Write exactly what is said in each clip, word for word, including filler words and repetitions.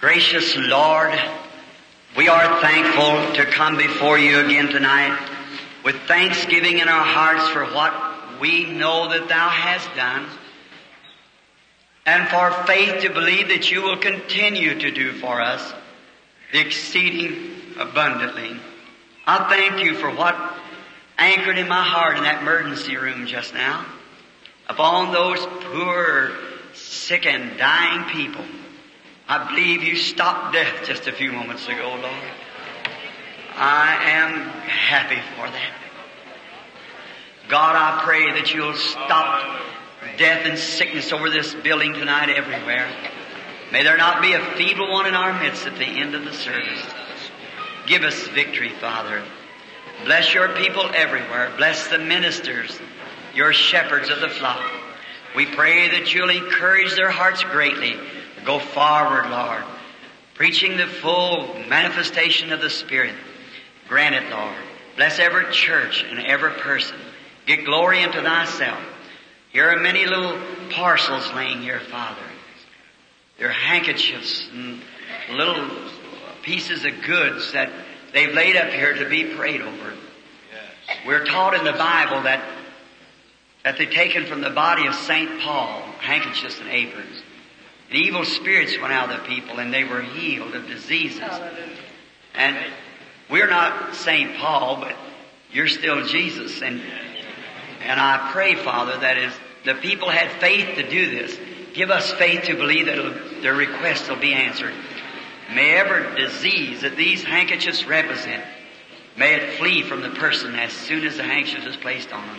Gracious Lord, we are thankful to come before you again tonight with thanksgiving in our hearts for what we know that thou hast done, and for faith to believe that you will continue to do for us the exceeding abundantly. I thank you for what anchored in my heart in that emergency room just now, upon those poor, sick, and dying people. I believe you stopped death just a few moments ago, Lord. I am happy for that. God, I pray that you'll stop death and sickness over this building tonight everywhere. May there not be a feeble one in our midst at the end of the service. Give us victory, Father. Bless your people everywhere. Bless the ministers, your shepherds of the flock. We pray that you'll encourage their hearts greatly. Go forward, Lord, preaching the full manifestation of the Spirit. Grant it, Lord. Bless every church and every person. Get glory into thyself. Here are many little parcels laying here, Father. There are handkerchiefs and little pieces of goods that they've laid up here to be prayed over. Yes. We're taught in the Bible that, that they're taken from the body of Saint Paul, handkerchiefs and aprons. And evil spirits went out of the people and they were healed of diseases. Hallelujah. And we're not Saint Paul, but you're still Jesus. And And I pray, Father, that if the people had faith to do this, give us faith to believe that their requests will be answered. May every disease that these handkerchiefs represent, may it flee from the person as soon as the handkerchief is placed on them.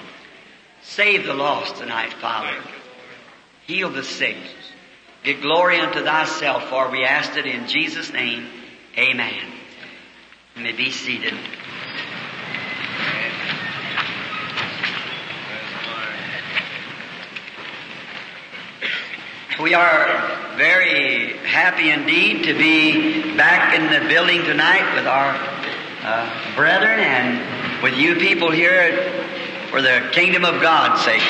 Save the lost tonight, Father. Heal the sick. Give glory unto thyself, for we ask it in Jesus' name. Amen. You may be seated. We are very happy indeed to be back in the building tonight with our uh, brethren and with you people here for the kingdom of God's sake.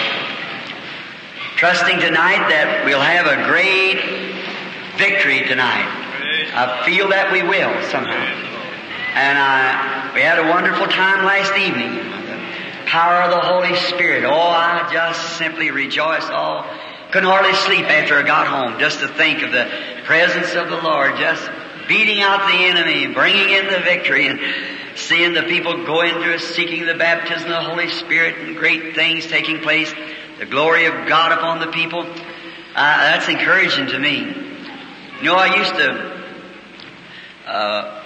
Trusting tonight that we'll have a great victory tonight. I feel that we will somehow. And I, we had a wonderful time last evening. The power of the Holy Spirit. Oh, I just simply rejoice all. Couldn't hardly sleep after I got home just to think of the presence of the Lord, just beating out the enemy, bringing in the victory, and seeing the people go into us, seeking the baptism of the Holy Spirit and great things taking place, the glory of God upon the people. Uh, that's encouraging to me. You know, I used to uh,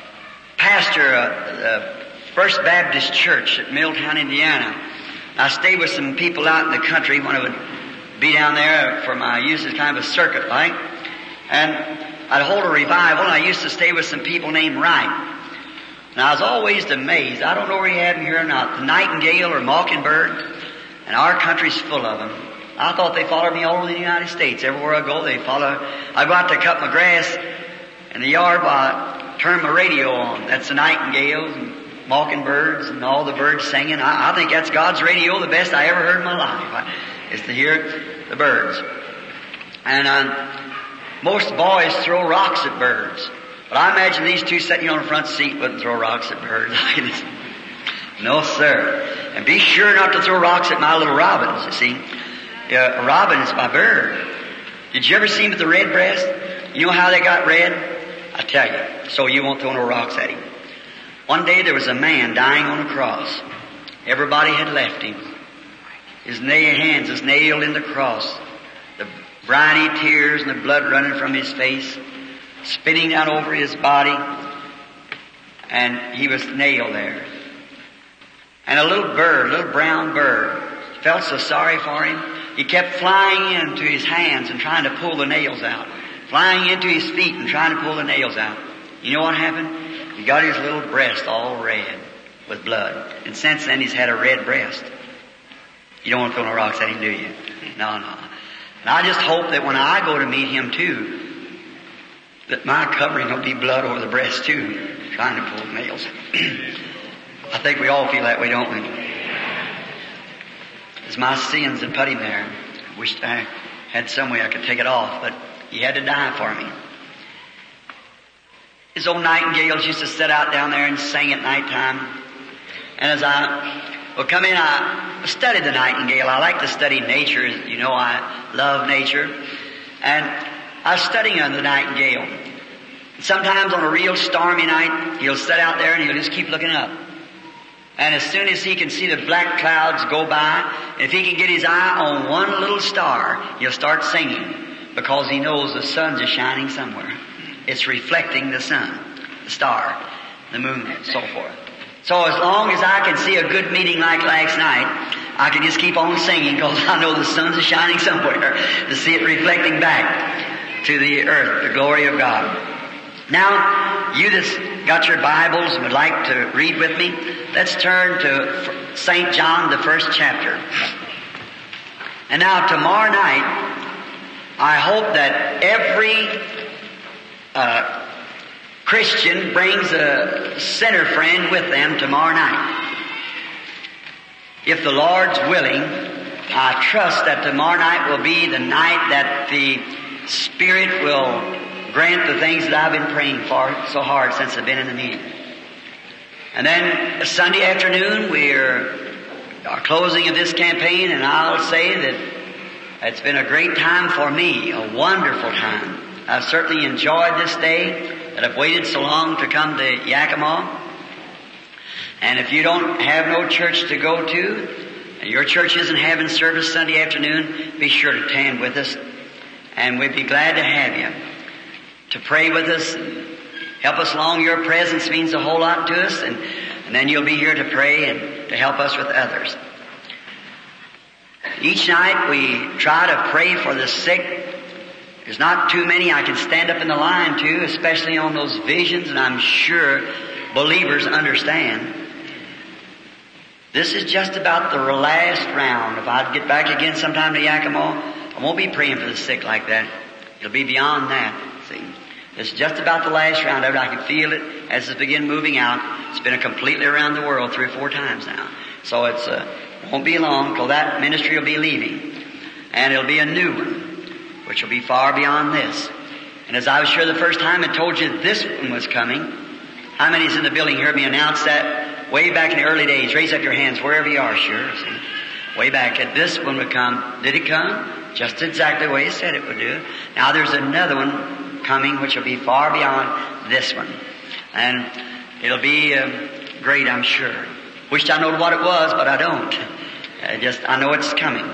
pastor the First Baptist Church at Milltown, Indiana. I stayed with some people out in the country when I would be down there for my use as kind of a circuit light. And I'd hold a revival, and I used to stay with some people named Wright. And I was always amazed. I don't know where he had them here or not. The Nightingale or Mockingbird. And our country's full of them. I thought they followed me all over the United States. Everywhere I go, they follow. I go out to cut my grass in the yard, I turn my radio on. That's the Nightingales and Mockingbirds and all the birds singing. I, I think that's God's radio, the best I ever heard in my life. I, is to hear the birds. And um, most boys throw rocks at birds. But I imagine these two sitting on the front seat wouldn't throw rocks at birds. No, sir. And be sure not to throw rocks at my little robins, you see. Yeah, a robin is my bird. Did you ever see him at the red breast? You know how they got red? I tell you. So you won't throw no rocks at him. One day there was a man dying on a cross. Everybody had left him. His hands is nailed in the cross, the briny tears and the blood running from his face, spinning down over his body, and he was nailed there. And a little bird, a little brown bird, felt so sorry for him. He kept flying into his hands and trying to pull the nails out, flying into his feet and trying to pull the nails out. You know what happened? He got his little breast all red with blood. And since then, he's had a red breast. You don't want to throw no rocks at him, do you? No, no. And I just hope that when I go to meet him too, that my covering will be blood over the breast too, trying to pull nails. I think we all feel that way, don't we? It's my sins that put him there. I wished I had some way I could take it off, but he had to die for me. His old nightingales used to sit out down there and sing at nighttime. And as I would come in, I studied the nightingale. I like to study nature. You know, I love nature. And I was studying under the nightingale. Sometimes on a real stormy night, he'll sit out there and he'll just keep looking up. And as soon as he can see the black clouds go by, if he can get his eye on one little star, he'll start singing because he knows the sun's just shining somewhere. It's reflecting the sun, the star, the moon, and so forth. So as long as I can see a good meeting like last night, I can just keep on singing because I know the sun's shining somewhere to see it reflecting back to the earth, the glory of God. Now, you that's got your Bibles and would like to read with me, let's turn to Saint John, the first chapter. And now, tomorrow night, I hope that every uh, Christian brings a sinner friend with them tomorrow night. If the Lord's willing, I trust that tomorrow night will be the night that the Spirit will grant the things that I've been praying for so hard since I've been in the meeting. And then Sunday afternoon, we're our closing of this campaign, and I'll say that it's been a great time for me, a wonderful time. I've certainly enjoyed this day that I've waited so long to come to Yakima. And if you don't have no church to go to, and your church isn't having service Sunday afternoon, be sure to attend with us, and we'd be glad to have you. To pray with us, help us along. Your presence means a whole lot to us, and, and then you'll be here to pray and to help us with others. Each night we try to pray for the sick. There's not too many I can stand up in the line to, especially on those visions, and I'm sure believers understand. This is just about the last round. If I get back again sometime to Yakima, I won't be praying for the sick like that. It'll be beyond that. It's just about the last round of it. I can feel it as it begins moving out. It's been completely around the world three or four times now. So it's uh, won't be long till that ministry will be leaving. And it'll be a new one, which will be far beyond this. And as I was sure the first time I told you this one was coming, how many's in the building heard me announce that way back in the early days? Raise up your hands wherever you are, sure. See? Way back at this one would come. Did it come? Just exactly the way it said it would do. Now there's another one coming, which will be far beyond this one. And it'll be um, great, I'm sure. Wished I knew what it was, but I don't. I just, I know it's coming.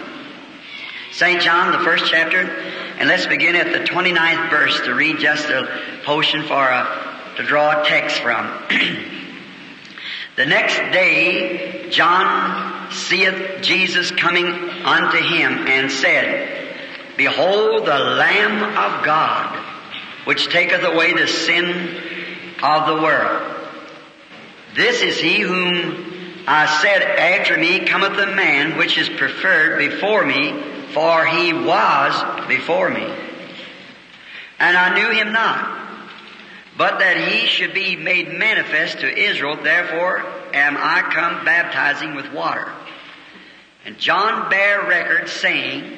Saint John, the first chapter, and let's begin at the twenty-ninth verse to read just a portion for a, to draw a text from. The next day, John seeth Jesus coming unto him, and said, Behold the Lamb of God, which taketh away the sin of the world. This is he whom I said, After me cometh a man which is preferred before me, for he was before me. And I knew him not, but that he should be made manifest to Israel. Therefore am I come baptizing with water. And John bare record, saying,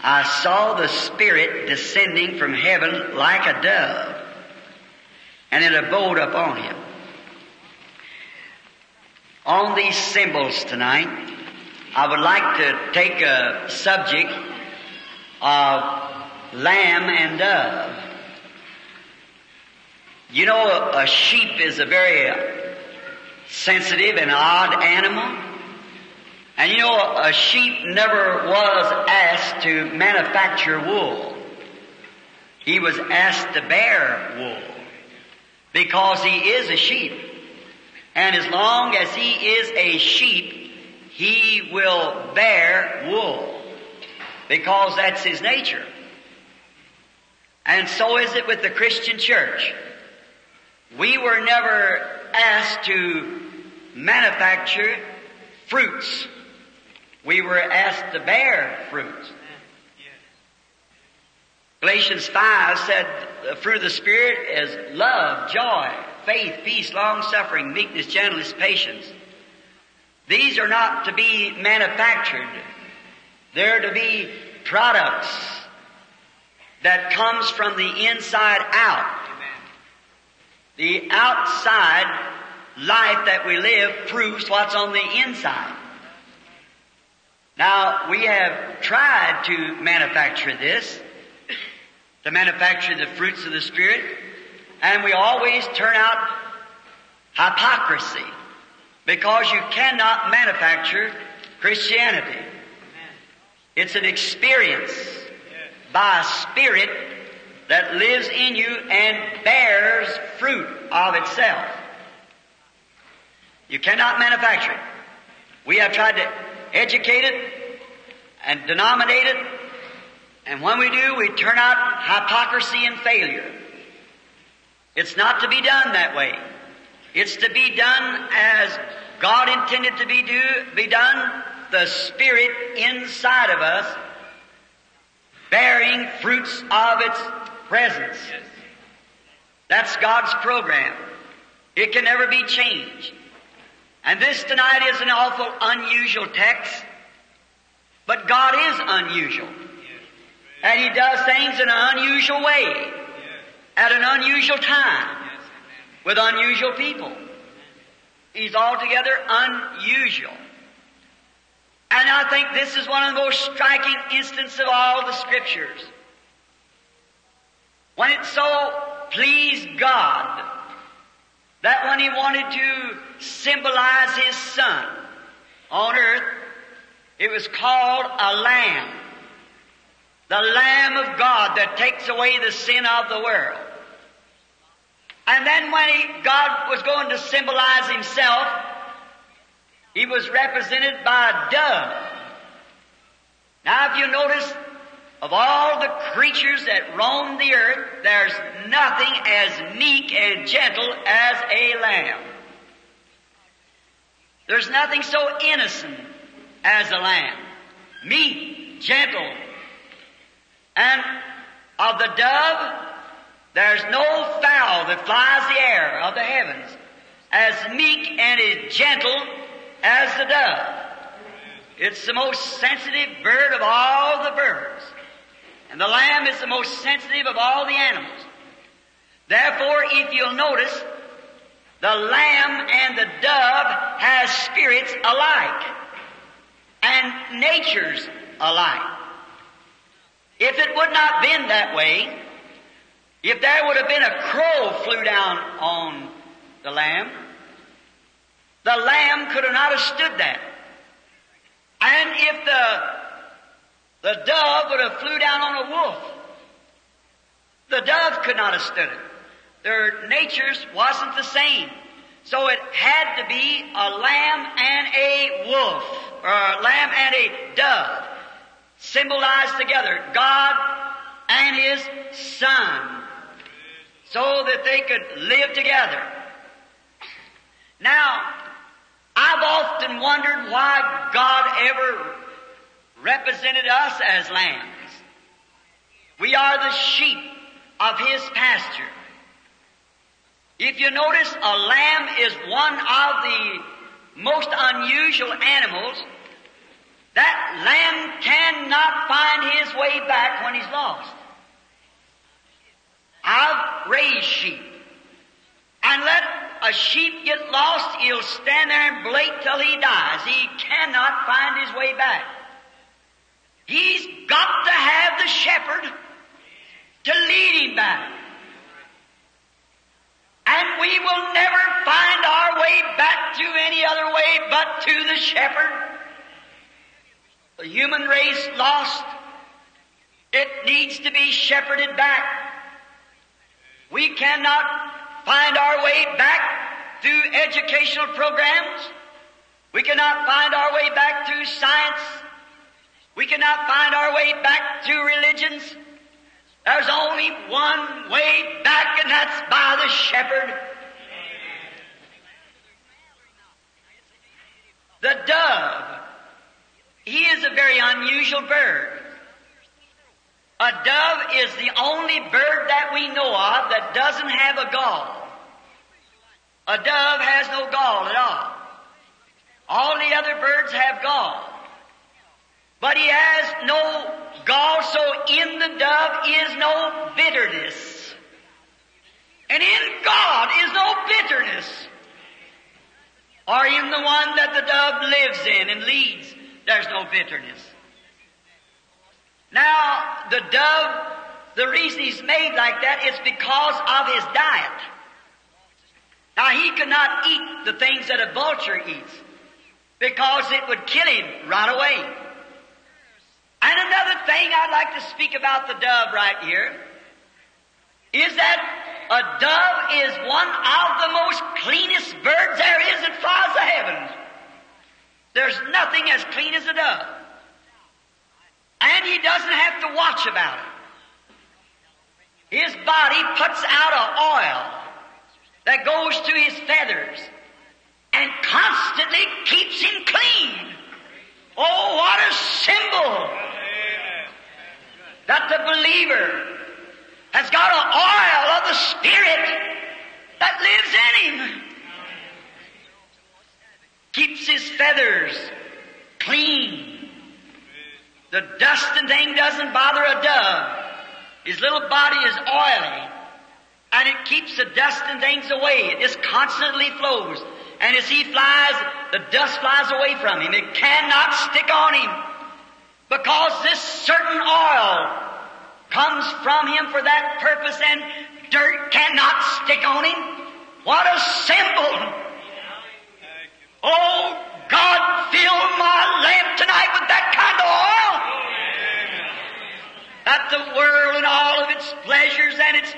I saw the Spirit descending from heaven like a dove, and it abode upon him. On these symbols tonight, I would like to take a subject of lamb and dove. You know, a sheep is a very sensitive and odd animal. And you know, a sheep never was asked to manufacture wool. He was asked to bear wool because he is a sheep. And as long as he is a sheep, he will bear wool because that's his nature. And so is it with the Christian church. We were never asked to manufacture fruits. We were asked to bear fruit. Galatians five said, the fruit of the Spirit is love, joy, faith, peace, long-suffering, meekness, gentleness, patience. These are not to be manufactured. They're to be products that comes from the inside out. The outside life that we live proves what's on the inside. Now, we have tried to manufacture this, to manufacture the fruits of the Spirit, and we always turn out hypocrisy, because you cannot manufacture Christianity. It's an experience by a Spirit that lives in you and bears fruit of itself. You cannot manufacture it. We have tried to educate it and denominate it, and when we do, we turn out hypocrisy and failure. It's not to be done that way. It's to be done as God intended to be, do, be done, the Spirit inside of us, bearing fruits of its presence. That's God's program. It can never be changed. And this tonight is an awful unusual text, but God is unusual. And He does things in an unusual way, at an unusual time, with unusual people. He's altogether unusual. And I think this is one of the most striking instances of all the Scriptures. When it so pleased God that when He wanted to symbolize His Son on earth, it was called a Lamb. The Lamb of God that takes away the sin of the world. And then when he, God was going to symbolize Himself, He was represented by a dove. Now, if you notice, of all the creatures that roam the earth, there's nothing as meek and gentle as a lamb. There's nothing so innocent as a lamb. Meek, gentle. And of the dove, there's no fowl that flies the air of the heavens as meek and as gentle as the dove. It's the most sensitive bird of all the birds. And the lamb is the most sensitive of all the animals. Therefore, if you'll notice, the lamb and the dove has spirits alike and natures alike. If it would not have been that way, if there would have been a crow flew down on the lamb, the lamb could have not have stood that. And if the The dove would have flew down on a wolf, the dove could not have stood it. Their natures wasn't the same. So it had to be a lamb and a wolf, or a lamb and a dove, symbolized together, God and His Son, so that they could live together. Now, I've often wondered why God ever represented us as lambs. We are the sheep of His pasture. If you notice, a lamb is one of the most unusual animals. That lamb cannot find his way back when he's lost. I've raised sheep. And let a sheep get lost, he'll stand there and blate till he dies. He cannot find his way back. He's got to have the shepherd to lead him back. And we will never find our way back to any other way but to the shepherd. The human race lost. It needs to be shepherded back. We cannot find our way back through educational programs. We cannot find our way back through science. We cannot find our way back to religions. There's only one way back, and that's by the shepherd. The dove, he is a very unusual bird. A dove is the only bird that we know of that doesn't have a gall. A dove has no gall at all. All the other birds have gall. But he has no gall, so in the dove is no bitterness. And in God is or even the one that the dove lives in and leads, there's no bitterness. Now, the dove, the reason he's made like that is because of his diet. Now, he could not eat the things that a vulture eats because it would kill him right away. And another thing I'd like to speak about the dove right here is that a dove is one of the most cleanest birds there is as far as the heavens. There's nothing as clean as a dove. And he doesn't have to watch about it. His body puts out an oil that goes to his feathers and constantly keeps him clean. Oh, what a symbol that the believer has got an oil of the Spirit that lives in him. Keeps his feathers clean. The dust and thing doesn't bother a dove. His little body is oily, and it keeps the dust and things away. It just constantly flows. And as he flies, the dust flies away from him. It cannot stick on him, because this certain oil comes from him for that purpose, and dirt cannot stick on him. What a symbol! Oh, God, fill my lamp tonight with that kind of oil, that the world and all of its pleasures and its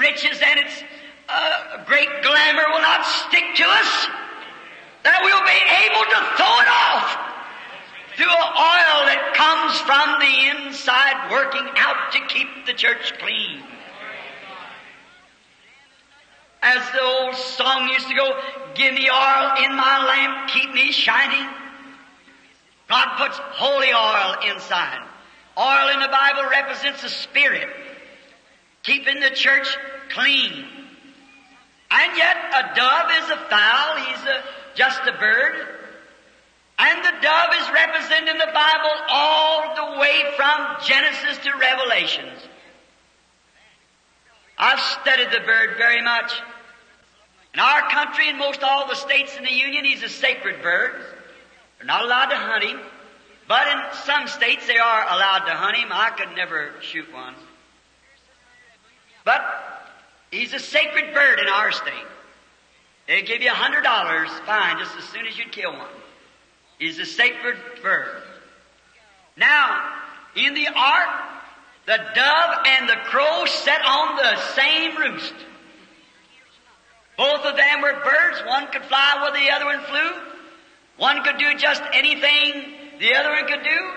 riches and its uh, great glamour will not stick to us, that we'll be able to throw it off through an oil that comes from the inside, working out to keep the church clean. As the old song used to go, give me oil in my lamp, keep me shining. God puts holy oil inside. Oil in the Bible represents the Spirit, keeping the church clean. And yet a dove is a fowl, he's a, just a bird. And the dove is represented in the Bible all the way from Genesis to Revelations. I've studied the bird very much. In our country, in most all the states in the Union, he's a sacred bird. They're not allowed to hunt him. But in some states, they are allowed to hunt him. I could never shoot one. But he's a sacred bird in our state. They'd give you a hundred dollars fine just as soon as you'd kill one. Is a sacred bird. Now, in the ark, the dove and the crow sat on the same roost. Both of them were birds. One could fly where the other one flew. One could do just anything the other one could do.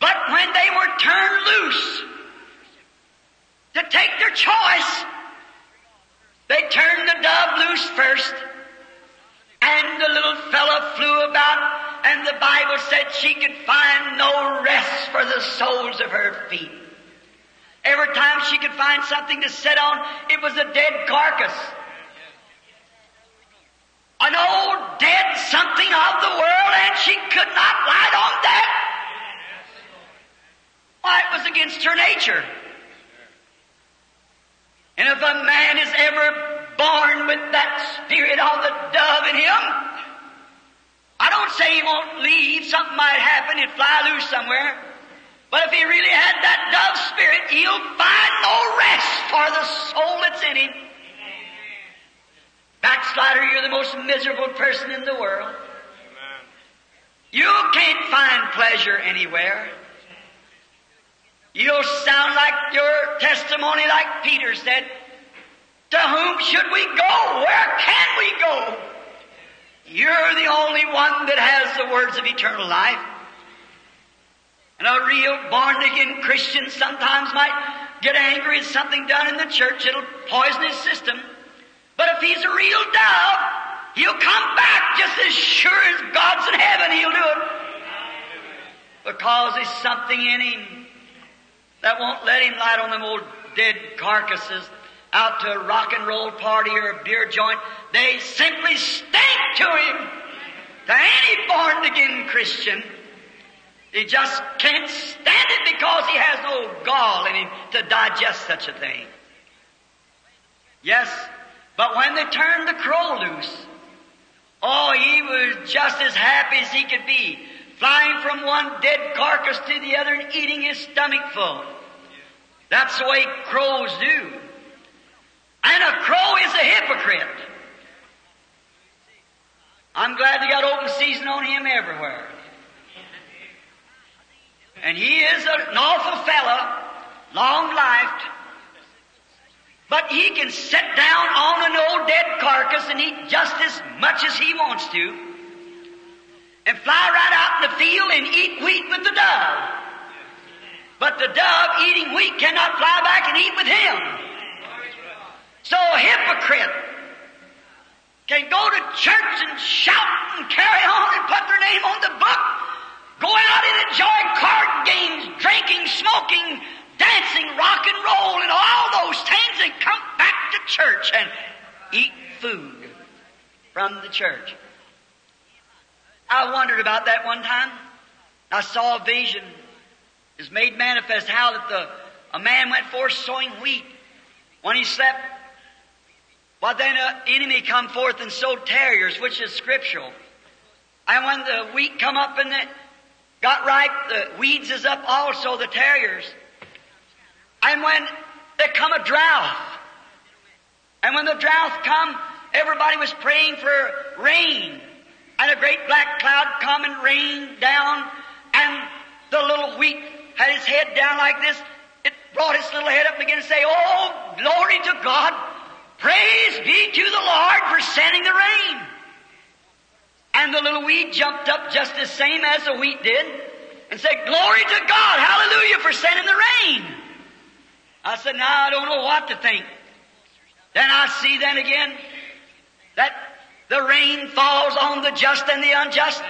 But when they were turned loose to take their choice, they turned the dove loose first. And the little fellow flew about, and the Bible said she could find no rest for the soles of her feet. Every time she could find something to sit on, it was a dead carcass. An old dead something of the world, and she could not light on that. Why, it was against her nature. And if a man is ever born with that spirit of the dove in him, I don't say he won't leave. Something might happen. He'd fly loose somewhere. But if he really had that dove spirit, he'll find no rest for the soul that's in him. Backslider, you're the most miserable person in the world. You can't find pleasure anywhere. You'll sound like your testimony, like Peter said, to whom should we go? Where can we go? You're the only one that has the words of eternal life. And a real born-again Christian sometimes might get angry at something done in the church. It'll poison his system. But if he's a real dove, he'll come back just as sure as God's in heaven. He'll do it. Because there's something in him that won't let him light on them old dead carcasses out to a rock and roll party or a beer joint. They simply stink to him. To any born-again Christian, he just can't stand it because he has no gall in him to digest such a thing. Yes, but when they turned the crow loose, Oh, he was just as happy as he could be, flying from one dead carcass to the other and eating his stomach full. That's the way crows do. And a crow is a hypocrite. I'm glad they got open season on him everywhere. And he is an awful fella, long-lived, but he can sit down on an old dead carcass and eat just as much as he wants to, and fly right out in the field and eat wheat with the dove. But the dove eating wheat cannot fly back and eat with him. So a hypocrite can go to church and shout and carry on and put their name on the book, go out and enjoy card games, drinking, smoking, dancing, rock and roll, and all those things, and come back to church and eat food from the church. I wondered about that one time. I saw a vision. It was made manifest how that the, a man went forth sowing wheat. When he slept, well, then an enemy come forth and sowed tares, which is scriptural. And when the wheat come up and it got ripe, the weeds is up also, the tares. And when there come a drought, and when the drought come, everybody was praying for rain. And a great black cloud come and rained down, and the little wheat had his head down like this. It brought his little head up and began to say, "Oh, glory to God, praise be to the Lord for sending the rain." And the little wheat jumped up just the same as the wheat did and said, "Glory to God, hallelujah, for sending the rain." I said, now I don't know what to think. Then I see then again that the rain falls on the just and the unjust.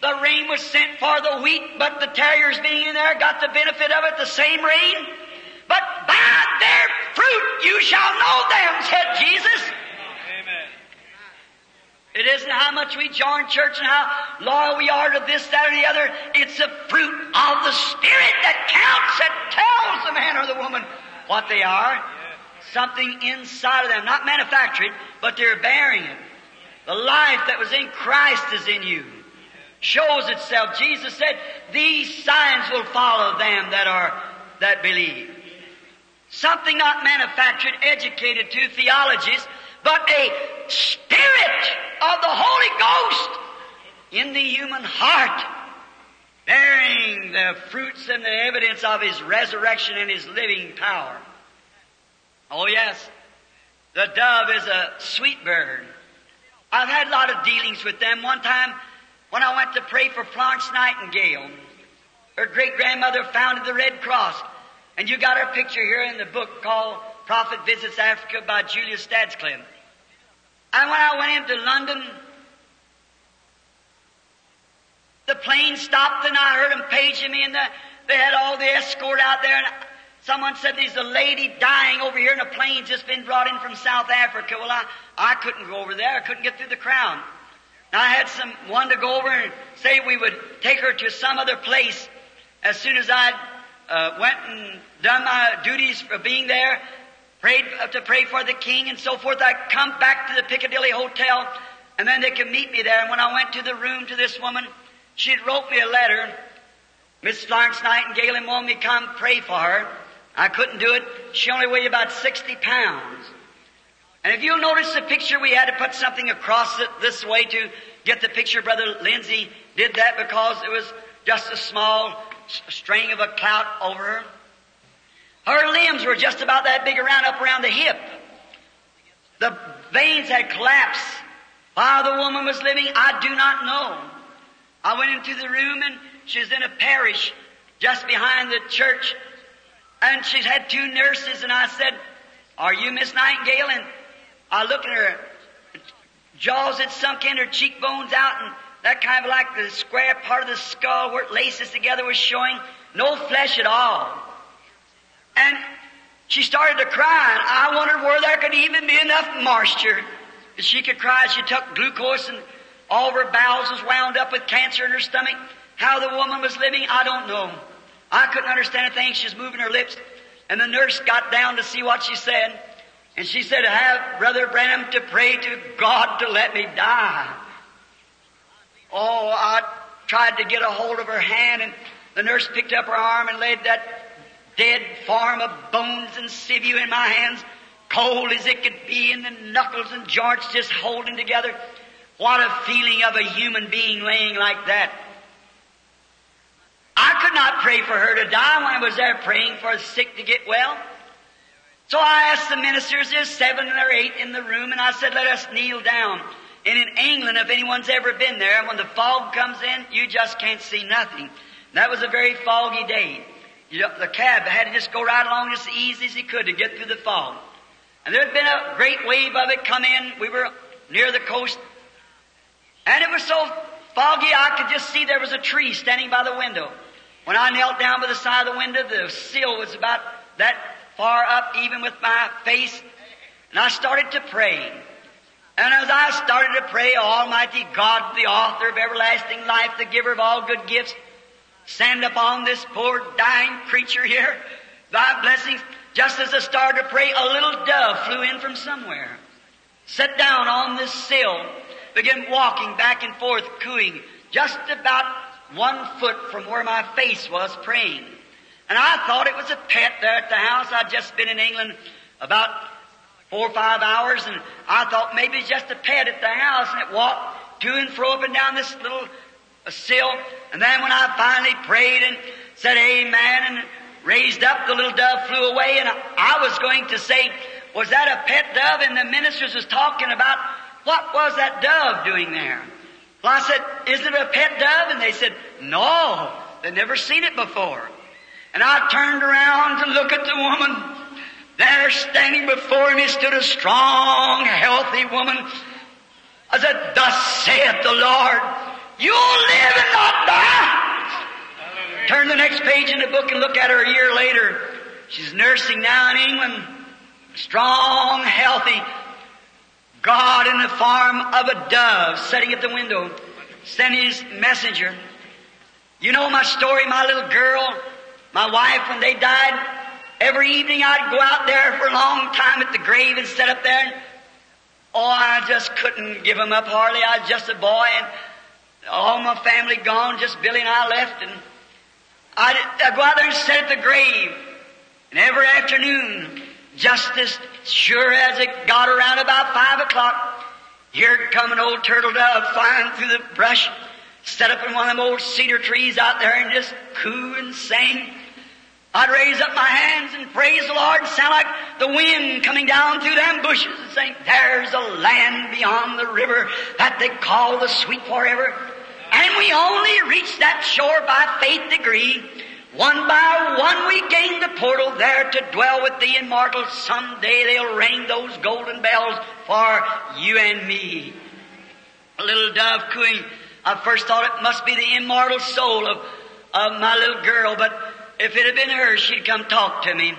The rain was sent for the wheat, but the tares being in there got the benefit of it, the same rain. But by their fruit you shall know them, said Jesus. Amen. It isn't how much we join church and how loyal we are to this, that, or the other. It's the fruit of the Spirit that counts, that tells the man or the woman what they are. Something inside of them, not manufactured, but they're bearing it. The life that was in Christ is in you. Shows itself. Jesus said, "These signs will follow them that are that believe." Something not manufactured, educated to theologies, but a spirit of the Holy Ghost in the human heart, bearing the fruits and the evidence of His resurrection and His living power. Oh yes, the dove is a sweet bird. I've had a lot of dealings with them. One time, when I went to pray for Florence Nightingale, her great-grandmother founded the Red Cross. And you got her picture here in the book called Prophet Visits Africa by Julius Stadsklen. And when I went into London, the plane stopped and I heard them paging me, and the, they had all the escort out there. And someone said, "There's a lady dying over here and a plane's just been brought in from South Africa." Well, I, I couldn't go over there. I couldn't get through the crowd. Now, I had some one to go over and say we would take her to some other place. As soon as I uh, went and done my duties for being there, prayed uh, to pray for the king and so forth, I come back to the Piccadilly Hotel, and then they could meet me there. And when I went to the room to this woman, she wrote me a letter. Miss Florence Nightingale and wanted me to come pray for her. I couldn't do it. She only weighed about sixty pounds. And if you'll notice the picture, we had to put something across it this way to get the picture. Brother Lindsay did that because it was just a small string of a clout over her. Her limbs were just about that big around, up around the hip. The veins had collapsed. Why the woman was living, I do not know. I went into the room, and she was in a parish just behind the church, and she had two nurses, and I said, "Are you Miss Nightingale?" And I looked at her, jaws had sunk in, her cheekbones out, and that kind of like the square part of the skull where it laces together was showing, no flesh at all. And she started to cry, and I wondered where there could even be enough moisture that she could cry. She took glucose, and all of her bowels was wound up with cancer in her stomach. How the woman was living, I don't know. I couldn't understand a thing. She was moving her lips, and the nurse got down to see what she said. And she said, I have Brother Branham to pray to God to let me die. Oh, I tried to get a hold of her hand, and the nurse picked up her arm and laid that dead form of bones and sinew in my hands, cold as it could be, and the knuckles and joints just holding together. What a feeling of a human being laying like that. I could not pray for her to die when I was there praying for the sick to get well. So I asked the ministers, there's seven or eight in the room, and I said, let us kneel down. And in England, if anyone's ever been there, when the fog comes in, you just can't see nothing. That was a very foggy day. You know, the cab had to just go right along just as easy as he could to get through the fog. And there had been a great wave of it come in. We were near the coast. And it was so foggy, I could just see there was a tree standing by the window. When I knelt down by the side of the window, the sill was about that far up, even with my face. And I started to pray. And as I started to pray, Almighty God, the author of everlasting life, the giver of all good gifts, send upon this poor dying creature here thy blessings. Just as I started to pray, a little dove flew in from somewhere, sat down on this sill, began walking back and forth, cooing, just about one foot from where my face was praying. And I thought it was a pet there at the house. I'd just been in England about four or five hours, and I thought maybe it's just a pet at the house, and it walked to and fro up and down this little uh, sill. And then when I finally prayed and said amen and raised up, the little dove flew away, and I, I was going to say, was that a pet dove? And the ministers was talking about, what was that dove doing there? Well, I said, isn't it a pet dove? And they said, no, they've never seen it before. And I turned around to look at the woman. There, standing before me, stood a strong, healthy woman. I said, thus saith the Lord, you'll live and not die. Hallelujah. Turn the next page in the book and look at her a year later. She's nursing now in England, strong, healthy. God in the form of a dove, sitting at the window, sent his messenger. You know my story, my little girl, my wife, when they died, every evening I'd go out there for a long time at the grave and sit up there. And, oh, I just couldn't give them up hardly. I was just a boy, and all my family gone, just Billy and I left. And I'd, I'd go out there and sit at the grave. And every afternoon, just as sure as it got around about five o'clock, here'd come an old turtle dove flying through the brush, set up in one of them old cedar trees out there and just coo and sang. I'd raise up my hands and praise the Lord and sound like the wind coming down through them bushes and saying, there's a land beyond the river that they call the sweet forever. And we only reached that shore by faith degree. One by one we gained the portal there to dwell with the immortal. Someday they'll ring those golden bells for you and me. A little dove cooing. I first thought it must be the immortal soul of, of my little girl, but if it had been her, she'd come talk to me.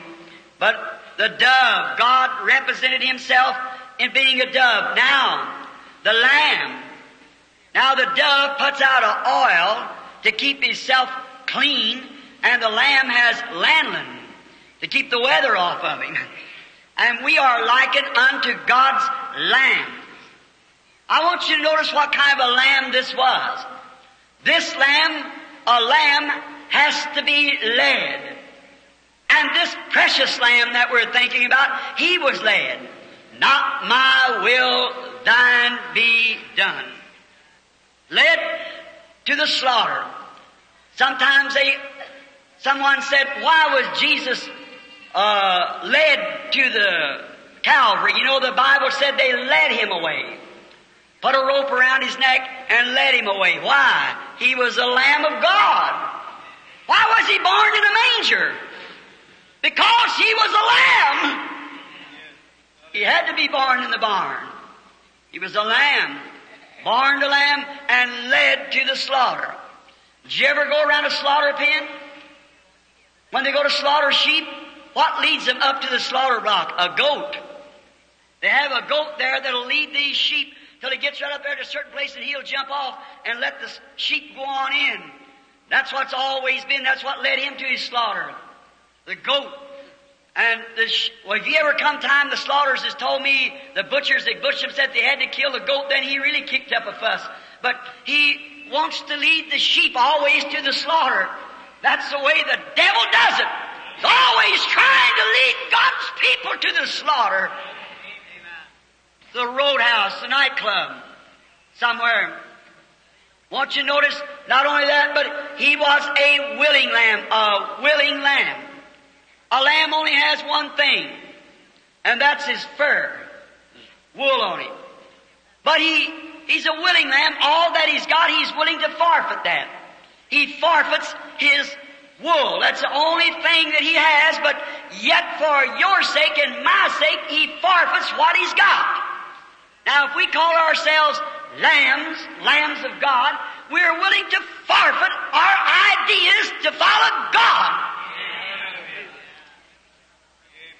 But the dove, God represented himself in being a dove. Now, the lamb. Now the dove puts out an oil to keep himself clean, and the lamb has lanolin to keep the weather off of him. And we are likened unto God's lamb. I want you to notice what kind of a lamb this was. This lamb, a lamb, has to be led. And this precious lamb that we're thinking about, he was led. Not my will, thine be done. Led to the slaughter. Sometimes they, someone said, why was Jesus uh, led to the Calvary? You know, the Bible said they led him away. Put a rope around his neck and led him away. Why? He was the Lamb of God. Why was he born in a manger? Because he was a lamb. He had to be born in the barn. He was a lamb, born a lamb and led to the slaughter. Did you ever go around a slaughter pen? When they go to slaughter sheep, what leads them up to the slaughter block? A goat. They have a goat there that'll lead these sheep till he gets right up there to a certain place, and he'll jump off and let the sheep go on in. That's what's always been. That's what led him to his slaughter. The goat. And this, well, if you ever come time, the slaughters has told me, the butchers that butchered him said they had to kill the goat, then he really kicked up a fuss. But he wants to lead the sheep always to the slaughter. That's the way the devil does it. He's always trying to lead God's people to the slaughter. The roadhouse, the nightclub, somewhere. Won't you notice, not only that, but he was a willing lamb, a willing lamb. A lamb only has one thing, and that's his fur, wool on him. But he, he's a willing lamb. All that he's got, he's willing to forfeit that. He forfeits his wool. That's the only thing that he has, but yet for your sake and my sake, he forfeits what he's got. Now, if we call ourselves lambs, lambs of God, we're willing to forfeit our ideas to follow God.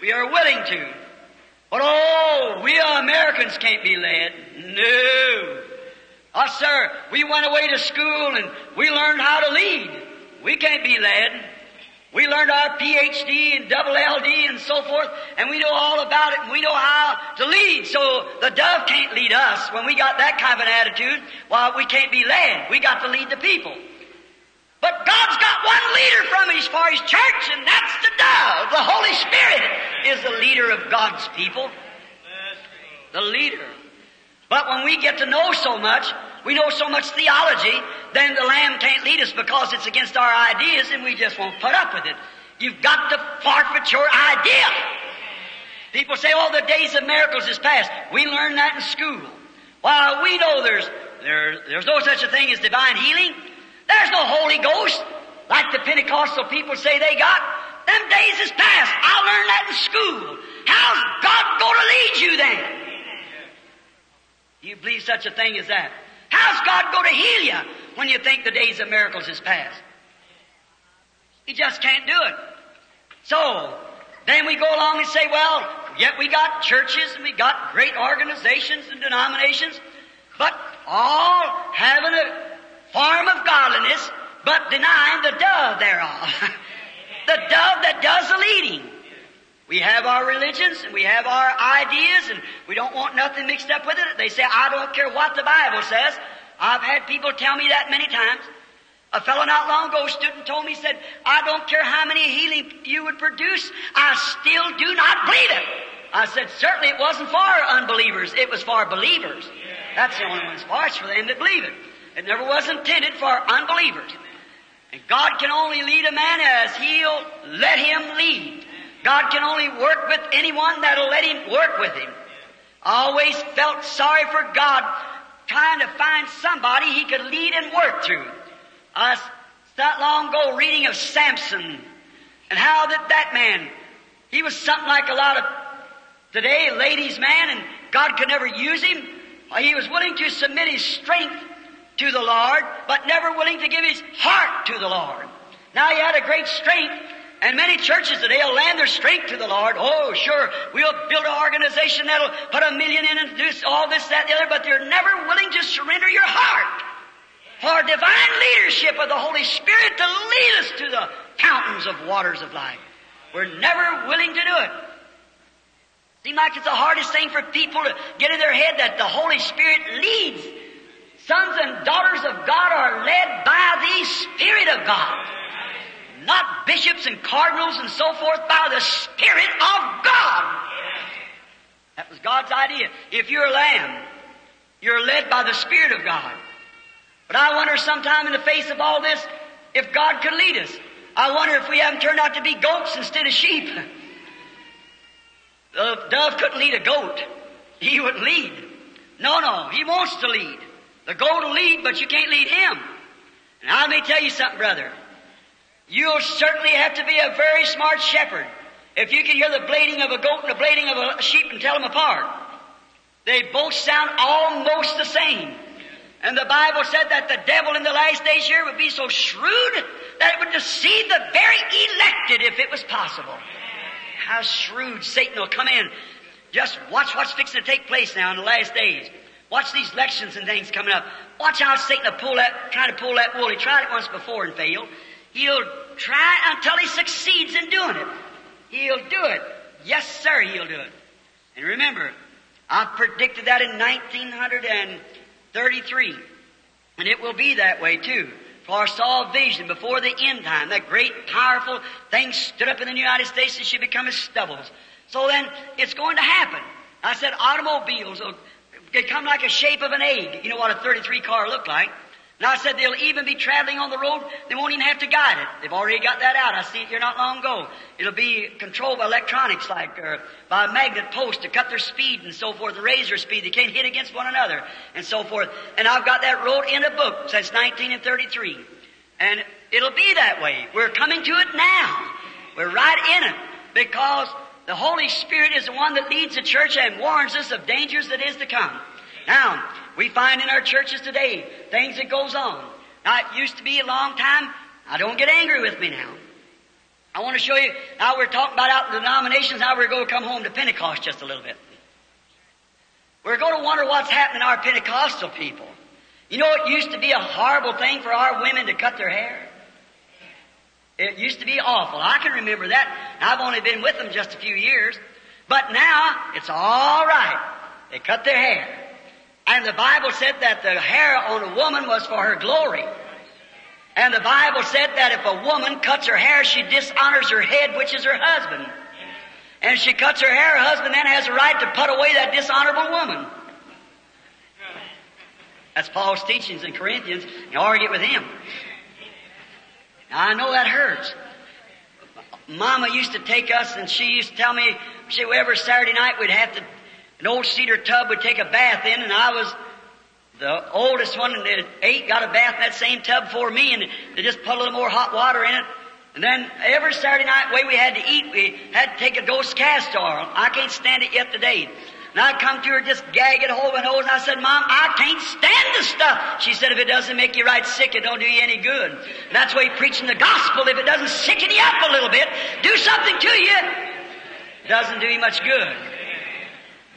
We are willing to. But oh, we Americans can't be led. No. Oh, sir, we went away to school and we learned how to lead. We can't be led. We learned our P H D and double L D and so forth, and we know all about it, and we know how to lead. So the dove can't lead us. When we got that kind of an attitude, well, we can't be led. We got to lead the people. But God's got one leader from His for His church, and that's the dove. The Holy Spirit is the leader of God's people. The leader. But when we get to know so much, we know so much theology, then the lamb can't lead us because it's against our ideas, and we just won't put up with it. You've got to forfeit your idea. People say, oh, the days of miracles is past. We learned that in school. Well, we know there's, there, there's no such a thing as divine healing. There's no Holy Ghost, like the Pentecostal people say they got. Them days is past. I learned that in school. How's God going to lead you then? You believe such a thing as that? How's God going to heal you when you think the days of miracles is past? He just can't do it. So, then we go along and say, well, yet we got churches and we got great organizations and denominations, but all having a form of godliness, but denying the dove thereof. The dove that does the leading. We have our religions, and we have our ideas, and we don't want nothing mixed up with it. They say, I don't care what the Bible says. I've had people tell me that many times. A fellow not long ago stood and told me, said, I don't care how many healing you would produce, I still do not believe it. I said, certainly it wasn't for unbelievers. It was for believers. That's the only one's for. It's for them that believe it. It never was intended for unbelievers. And God can only lead a man as He'll let him lead. God can only work with anyone that'll let Him work with him. I always felt sorry for God trying to find somebody He could lead and work through. I was not long ago reading of Samson and how that that man, he was something like a lot of today, a ladies' man, and God could never use him. He was willing to submit his strength to the Lord, but never willing to give his heart to the Lord. Now he had a great strength, and many churches today will lend their strength to the Lord. Oh, sure, we'll build an organization that'll put a million in and do all this, that, the other, but they're never willing to surrender your heart for divine leadership of the Holy Spirit to lead us to the fountains of waters of life. We're never willing to do it. Seems like it's the hardest thing for people to get in their head that the Holy Spirit leads. Sons and daughters of God are led by the Spirit of God. Not bishops and cardinals and so forth, by the Spirit of God. That was God's idea. If you're a lamb, you're led by the Spirit of God. But I wonder sometime in the face of all this, if God could lead us. I wonder if we haven't turned out to be goats instead of sheep. The dove couldn't lead a goat. He wouldn't lead. No, no, he wants to lead. The goat will lead, but you can't lead him. And I may tell you something, brother. You'll certainly have to be a very smart shepherd if you can hear the bleating of a goat and the bleating of a sheep and tell them apart. They both sound almost the same. And the Bible said that the devil in the last days here would be so shrewd that it would deceive the very elected if it was possible. How shrewd Satan will come in. Just watch what's fixing to take place now in the last days. Watch these elections and things coming up. Watch how Satan will pull that, try to pull that wool. He tried it once before and failed. He'll try until he succeeds in doing it. He'll do it. Yes, sir, He'll do it. And remember, I predicted that in nineteen thirty-three. And it will be that way, too. For I saw a vision before the end time. That great, powerful thing stood up in the United States and should become as stubbles. So then, it's going to happen. I said automobiles will become like a shape of an egg. You know what a thirty-three car looked like. And I said they'll even be traveling on the road. They won't even have to guide it. They've already got that out. I see it here not long ago. It'll be controlled by electronics, like uh, by a magnet post to cut their speed and so forth, the razor speed. They can't hit against one another and so forth. And I've got that wrote in a book since nineteen thirty-three. And it'll be that way. We're coming to it now. We're right in it because the Holy Spirit is the one that leads the church and warns us of dangers that is to come. Now, we find in our churches today things that goes on. Now, it used to be a long time. Now, don't get angry with me now. I want to show you, now we're talking about out in the denominations, now we're going to come home to Pentecost just a little bit. We're going to wonder what's happening to our Pentecostal people. You know, it used to be a horrible thing for our women to cut their hair. It used to be awful. I can remember that. I've only been with them just a few years. But now, it's all right. They cut their hair. And the Bible said that the hair on a woman was for her glory. And the Bible said that if a woman cuts her hair, she dishonors her head, which is her husband. And if she cuts her hair, her husband then has a right to put away that dishonorable woman. That's Paul's teachings in Corinthians. You argue with him. Now, I know that hurts. Mama used to take us, and she used to tell me, she, every Saturday night we'd have to... An old cedar tub would take a bath in, and I was the oldest one, and the eight got a bath in that same tub for me, and they just put a little more hot water in it. And then every Saturday night, the way we had to eat, we had to take a dose of castor oil. I can't stand it yet today. And I'd come to her just gagging, hold my nose, and I said, Mom, I can't stand this stuff. She said, if it doesn't make you right sick, it don't do you any good. And that's why preaching the gospel, if it doesn't sicken you up a little bit, do something to you, it doesn't do you much good.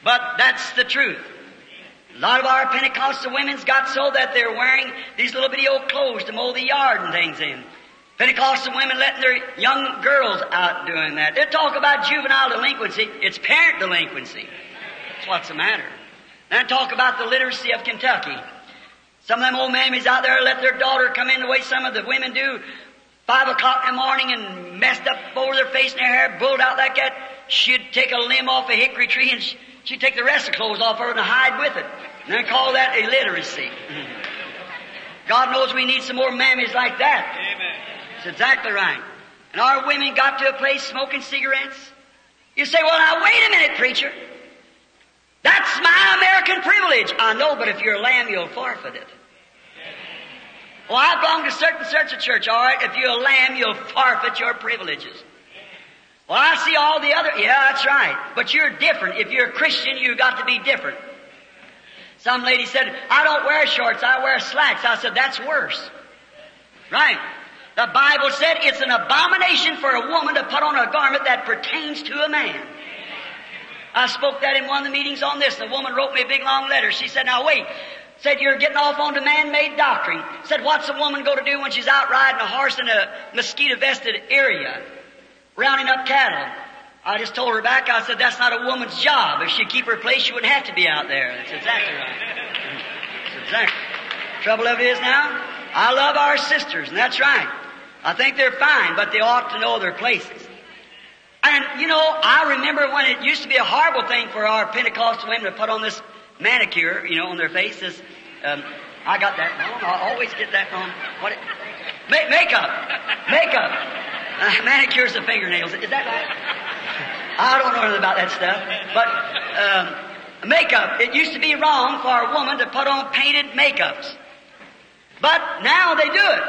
But that's the truth. A lot of our Pentecostal women's got so that they're wearing these little bitty old clothes to mow the yard and things in. Pentecostal women letting their young girls out doing that. They talk about juvenile delinquency. It's parent delinquency. That's what's the matter. Then talk about the literacy of Kentucky. Some of them old mammies out there let their daughter come in the way some of the women do, five o'clock in the morning, and messed up over their face and their hair, bulled out like that. She'd take a limb off a hickory tree and she, she'd take the rest of the clothes off her and hide with it. And they call that illiteracy. God knows we need some more mammies like that. Amen. That's exactly right. And our women got to a place smoking cigarettes. You say, well, now, wait a minute, preacher. That's my American privilege. I know, but if you're a lamb, you'll forfeit it. Well, I belong to certain such a church. All right, if you're a lamb, you'll forfeit your privileges. Well, I see all the other... Yeah, that's right. But you're different. If you're a Christian, you've got to be different. Some lady said, I don't wear shorts, I wear slacks. I said, that's worse. Right. The Bible said it's an abomination for a woman to put on a garment that pertains to a man. I spoke that in one of the meetings on this. The woman wrote me a big long letter. She said, now wait. Said, you're getting off onto man-made doctrine. Said, what's a woman going to do when she's out riding a horse in a mosquito-vested area? Rounding up cattle. I just told her back, I said, that's not a woman's job. If she'd keep her place, she wouldn't have to be out there. That's exactly right. That's exactly. Trouble of it is now, I love our sisters, and that's right. I think they're fine, but they ought to know their places. And, you know, I remember when it used to be a horrible thing for our Pentecostal women to put on this manicure, you know, on their face, this, um, I got that wrong. I always get that wrong. What? It, ma- makeup. Makeup. Uh, manicures and fingernails. Is that right? I don't know anything about that stuff. But um, makeup. It used to be wrong for a woman to put on painted makeups. But now they do it.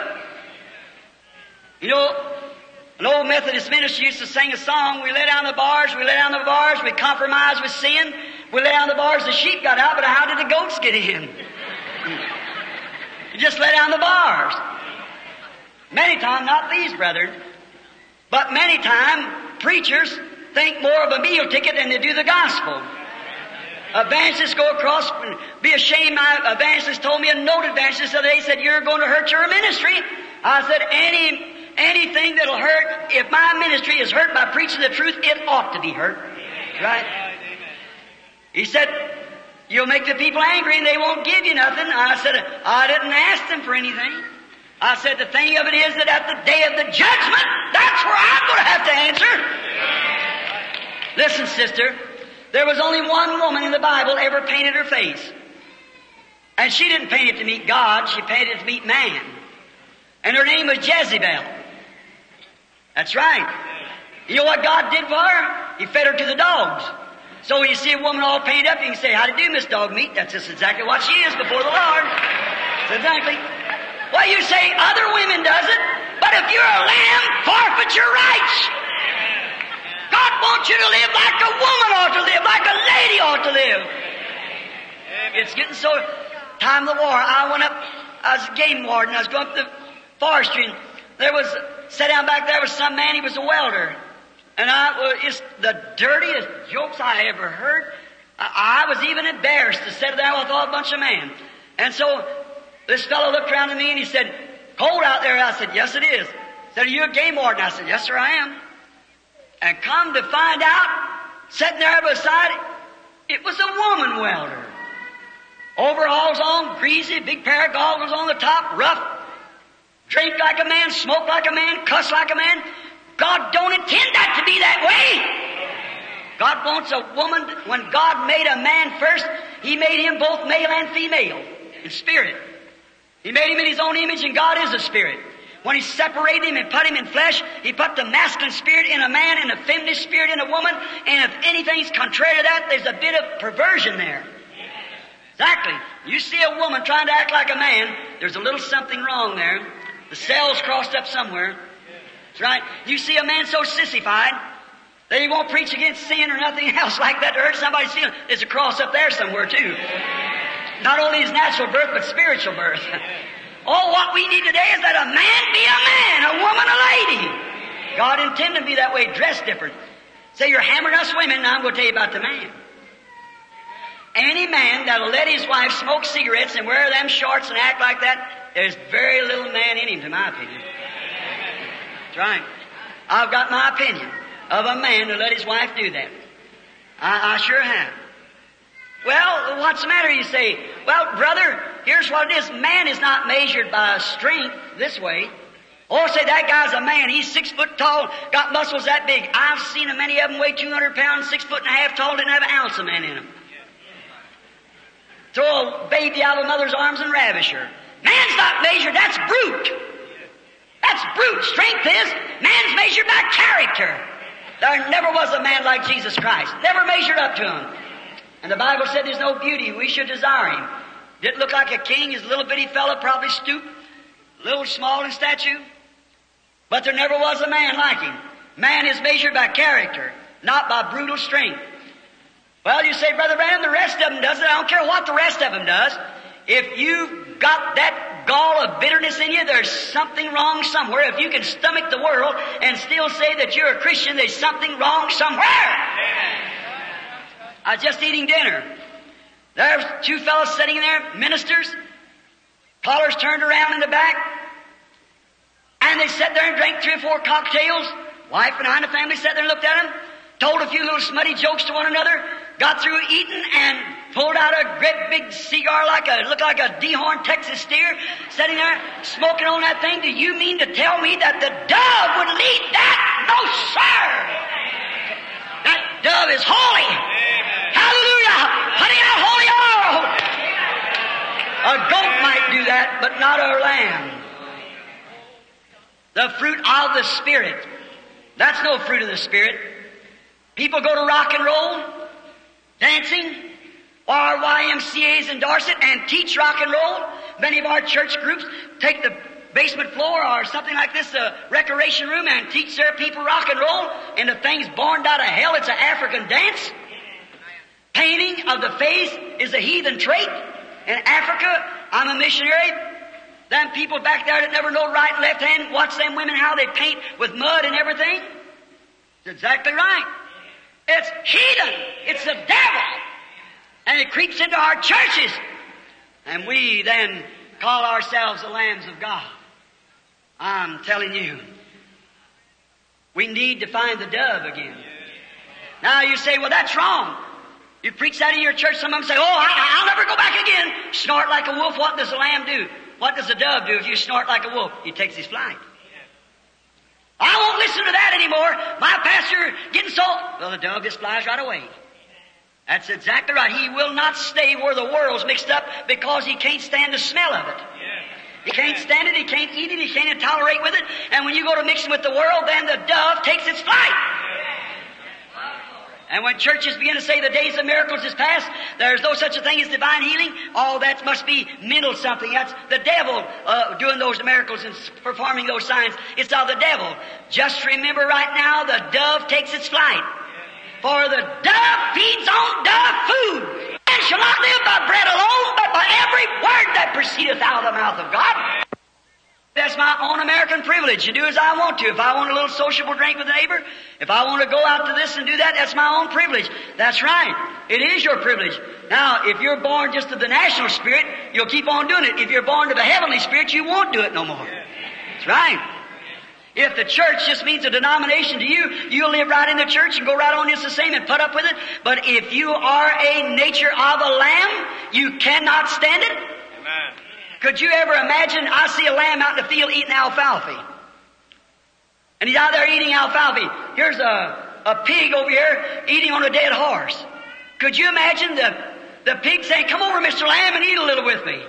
You know, an old Methodist minister used to sing a song, we lay down the bars, we lay down the bars, we compromise with sin, we lay down the bars, the sheep got out, but how did the goats get in? You just lay down the bars. Many times, not these, brethren, but many times, preachers think more of a meal ticket than they do the gospel. Evangelists go across and be ashamed. My evangelist told me, a noted evangelist the other day, said, you're going to hurt your ministry. I said, any Anything that'll hurt, if my ministry is hurt by preaching the truth, it ought to be hurt. Right? He said, you'll make the people angry and they won't give you nothing. I said, I didn't ask them for anything. I said, the thing of it is that at the day of the judgment, that's where I'm going to have to answer. Yeah. Listen, sister, there was only one woman in the Bible ever painted her face. And she didn't paint it to meet God, she painted it to meet man. And her name was Jezebel. That's right. You know what God did for her? He fed her to the dogs. So when you see a woman all painted up, you can say, how do you do, Miss Dog Meat? That's just exactly what she is before the Lord. That's exactly. Well, you say other women does it, but if you're a lamb, forfeit your rights. God wants you to live like a woman ought to live, like a lady ought to live. It's getting so... Time of the war, I went up, I was a game warden, I was going up to the forestry, and there was, sat down back there was some man, he was a welder. And I was, it's the dirtiest jokes I ever heard. I, I was even embarrassed to sit there with all a bunch of men. And so... This fellow looked around at me and he said, cold out there. I said, yes, it is. He said, are you a game warden? I said, yes, sir, I am. And come to find out, sitting there beside it, it was a woman welder. Overalls on, greasy, big pair of goggles on the top, rough. Drink like a man, smoke like a man, cuss like a man. God don't intend that to be that way. God wants a woman. To, when God made a man first, He made him both male and female in spirit. He made him in His own image, and God is a spirit. When He separated him and put him in flesh, He put the masculine spirit in a man and the feminine spirit in a woman, and if anything's contrary to that, there's a bit of perversion there. Exactly. You see a woman trying to act like a man, there's a little something wrong there. The cell's crossed up somewhere. That's right. You see a man so sissified that he won't preach against sin or nothing else like that to hurt somebody's feelings. There's a cross up there somewhere, too. Not only his natural birth, but spiritual birth. Oh, what we need today is that a man be a man, a woman a lady. God intended to be that way, dressed different. Say, you're hammering us women, now I'm going to tell you about the man. Any man that'll let his wife smoke cigarettes and wear them shorts and act like that, there's very little man in him, to my opinion. That's right. I've got my opinion of a man who let his wife do that. I, I sure have. Well, what's the matter, you say? Well, brother, here's what it is. Man is not measured by strength this way. Or say, that guy's a man. He's six foot tall, got muscles that big. I've seen him, many of them weigh two hundred pounds, six foot and a half tall, didn't have an ounce of man in him. Throw a baby out of a mother's arms and ravish her. Man's not measured. That's brute. That's brute. Strength is. Man's measured by character. There never was a man like Jesus Christ. Never measured up to him. And the Bible said there's no beauty. We should desire him. Didn't look like a king. His little bitty fella probably stooped. Little small in stature. But there never was a man like him. Man is measured by character, not by brutal strength. Well, you say, Brother Branham, the rest of them does it. I don't care what the rest of them does. If you've got that gall of bitterness in you, there's something wrong somewhere. If you can stomach the world and still say that you're a Christian, there's something wrong somewhere. Amen. I was just eating dinner. There were two fellows sitting there, ministers, collars turned around in the back, and they sat there and drank three or four cocktails. Wife and I and the family sat there and looked at them, told a few little smutty jokes to one another, got through eating and pulled out a great big cigar like a, looked like a dehorned Texas steer, sitting there smoking on that thing. Do you mean to tell me that the dove would lead that? No, sir! That dove is holy! Hallelujah! Putting out holy oil! A goat might do that, but not a lamb. The fruit of the Spirit. That's no fruit of the Spirit. People go to rock and roll, dancing, or Y M C A's in Dorset, and teach rock and roll. Many of our church groups take the basement floor or something like this, a recreation room, and teach their people rock and roll, and the thing's born out of hell. It's an African dance. Painting of the face is a heathen trait. In Africa, I'm a missionary. Them people back there that never know right and left hand, watch them women how they paint with mud and everything. It's exactly right. It's heathen. It's the devil. And it creeps into our churches. And we then call ourselves the lambs of God. I'm telling you, We need to find the dove again. Now you say, well, that's wrong. You preach that in your church, some of them say, oh, I, I'll never go back again. Snort like a wolf, what does the lamb do? What does the dove do if you snort like a wolf? He takes his flight. I won't listen to that anymore. My pastor getting so... Well, the dove just flies right away. That's exactly right. He will not stay where the world's mixed up because he can't stand the smell of it. He can't stand it, he can't eat it, he can't tolerate with it. And when you go to mixing with the world, then the dove takes its flight. And when churches begin to say the days of miracles is past, there's no such a thing as divine healing, all that must be mental something. That's the devil uh, doing those miracles and performing those signs. It's of the devil. Just remember right now, the dove takes its flight. For the dove feeds on dove food. Man shall not live by bread alone, but by every word that proceedeth out of the mouth of God. That's my own American privilege. You do as I want to. If I want a little sociable drink with a neighbor, if I want to go out to this and do that, that's my own privilege. That's right. It is your privilege. Now, if you're born just of the national spirit, you'll keep on doing it. If you're born to the heavenly spirit, you won't do it no more. That's right. If the church just means a denomination to you, you'll live right in the church and go right on just the same and put up with it. But if you are a nature of a lamb, you cannot stand it. Amen. Could you ever imagine, I see a lamb out in the field eating alfalfa. And he's out there eating alfalfa. Here's a, a pig over here eating on a dead horse. Could you imagine the, the pig saying, come over, Mister Lamb, and eat a little with me?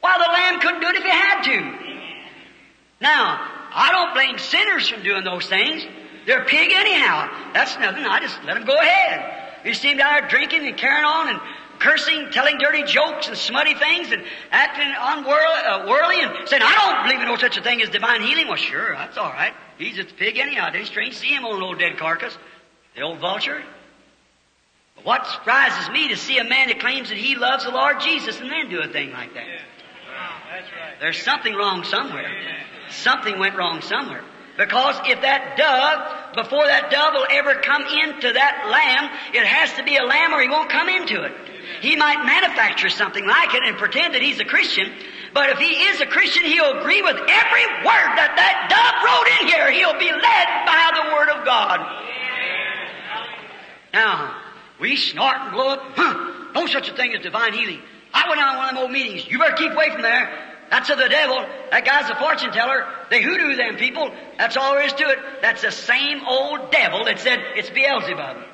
Why, the lamb couldn't do it if he had to. Now, I don't blame sinners from doing those things. They're pig anyhow. That's nothing. I just let them go ahead. You see them out there drinking and carrying on and cursing, telling dirty jokes and smutty things and acting unworldly and saying, I don't believe in no such a thing as divine healing. Well, sure, that's all right. He's just a pig anyhow. It's strange to see him on an old dead carcass. The old vulture. But what surprises me to see a man that claims that he loves the Lord Jesus and then do a thing like that. Yeah. Wow. That's right. There's something wrong somewhere. Yeah. Something went wrong somewhere. Because if that dove, before that dove will ever come into that lamb, it has to be a lamb or he won't come into it. He might manufacture something like it and pretend that he's a Christian, but if he is a Christian, he'll agree with every word that that dove wrote in here. He'll be led by the Word of God. Yeah. Now, we snort and blow up, huh, no such a thing as divine healing. I went out to one of them old meetings. You better keep away from there. That's of the devil. That guy's a fortune teller. They hoodoo them people. That's all there is to it. That's the same old devil that said it's Beelzebub. Yeah.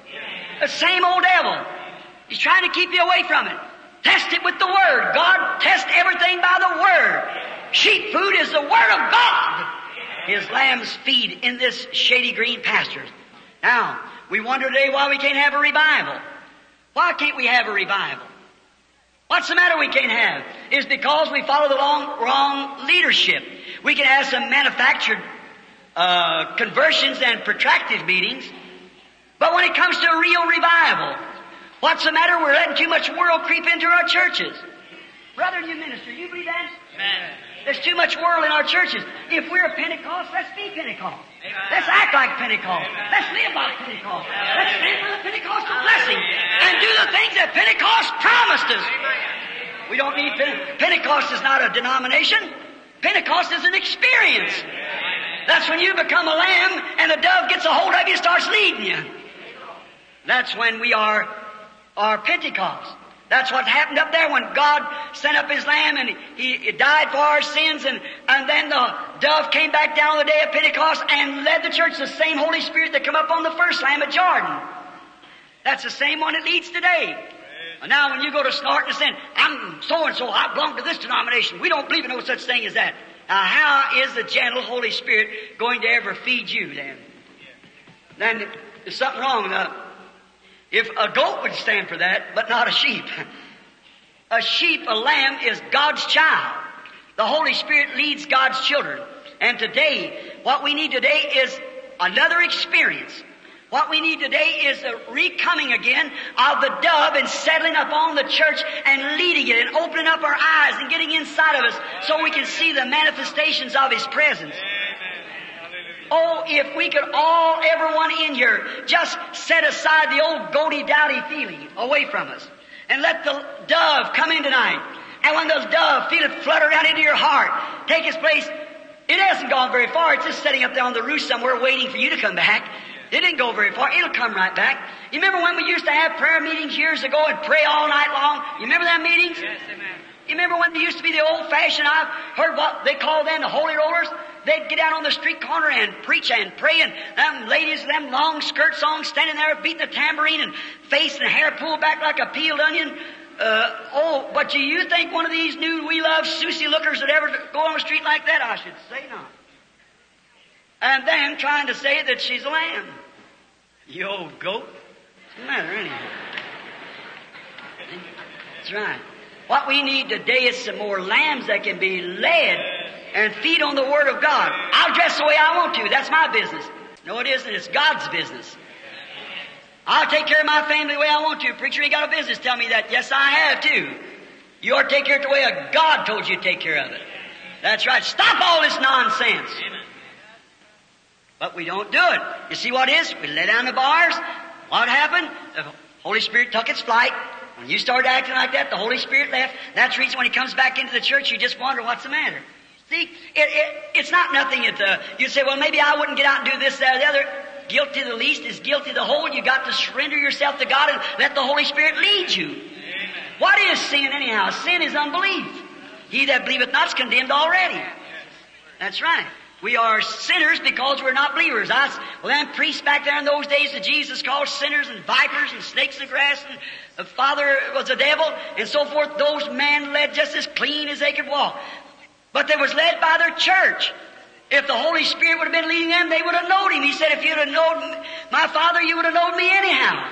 The same old devil. He's trying to keep you away from it. Test it with the Word. God tests everything by the Word. Sheep food is the Word of God. His lambs feed in this shady green pastures. Now, we wonder today why we can't have a revival. Why can't we have a revival? What's the matter we can't have? It's because we follow the long, wrong leadership. We can have some manufactured uh, conversions and protracted meetings. But when it comes to a real revival, what's the matter? We're letting too much world creep into our churches. Brother, you minister, you believe that? Amen. There's too much world in our churches. If we're a Pentecost, let's be Pentecost. Amen. Let's act like Pentecost. Amen. Let's live like Pentecost. Amen. Let's stand for the Pentecostal Amen. Blessing and do the things that Pentecost promised us. Amen. We don't need Pentecost. Pentecost is not a denomination. Pentecost is an experience. Amen. That's when you become a lamb and the dove gets a hold of you and starts leading you. That's when we are Or Pentecost. That's what happened up there when God sent up His Lamb and He, he died for our sins and, and then the dove came back down on the day of Pentecost and led the church, the same Holy Spirit that came up on the first Lamb at Jordan. That's the same one that leads today. And now when you go to snort and say, I'm so-and-so, I belong to this denomination. We don't believe in no such thing as that. Now how is the gentle Holy Spirit going to ever feed you then? Then there's something wrong. Uh, If a goat would stand for that, but not a sheep. A sheep, a lamb, is God's child. The Holy Spirit leads God's children. And today, what we need today is another experience. What we need today is the recoming again of the dove and settling upon the church and leading it and opening up our eyes and getting inside of us so we can see the manifestations of His presence. Oh, if we could all, everyone in here, just set aside the old goaty-dowdy feeling away from us and let the dove come in tonight. And when the dove, feel it flutter out into your heart, take its place, It hasn't gone very far. It's just sitting up there on the roof somewhere waiting for you to come back. It didn't go very far. It'll come right back. You remember when we used to have prayer meetings years ago and pray all night long? You remember that meetings? Yes, amen. You remember when they used to be the old-fashioned, I've heard what they call them, the holy rollers? They'd get out on the street corner and preach and pray, and them ladies with them long skirts on, standing there beating the tambourine and face and hair pulled back like a peeled onion. Uh, oh, but do you think one of these new We Love Susie lookers would ever go on the street like that? I should say not. And then trying to say that she's a lamb. You old goat. What's the matter, anyhow? That's right. What we need today is some more lambs that can be led and feed on the Word of God. I'll dress the way I want to. That's my business. No, it isn't. It's God's business. I'll take care of my family the way I want to. Preacher ain't got a business tell me that. Yes, I have too. You ought to take care of it the way God told you to take care of it. That's right. Stop all this nonsense. But we don't do it. You see what it is? We lay down the bars. What happened? The Holy Spirit took its flight. When you start acting like that, the Holy Spirit left. That's the reason when He comes back into the church, you just wonder what's the matter. See, it, it, it's not nothing. It's uh, you say, well, maybe I wouldn't get out and do this, that, or the other. Guilty the least is guilty the whole. You got to surrender yourself to God and let the Holy Spirit lead you. Amen. What is sin anyhow? Sin is unbelief. He that believeth not is condemned already. Yes. That's right. We are sinners because we're not believers. I, well, them priests back there in those days that Jesus called sinners and vipers and snakes of grass and the father was the devil and so forth. Those men led just as clean as they could walk. But they was led by their church. If the Holy Spirit would have been leading them, they would have known Him. He said, if you'd have known my Father, you would have known me anyhow.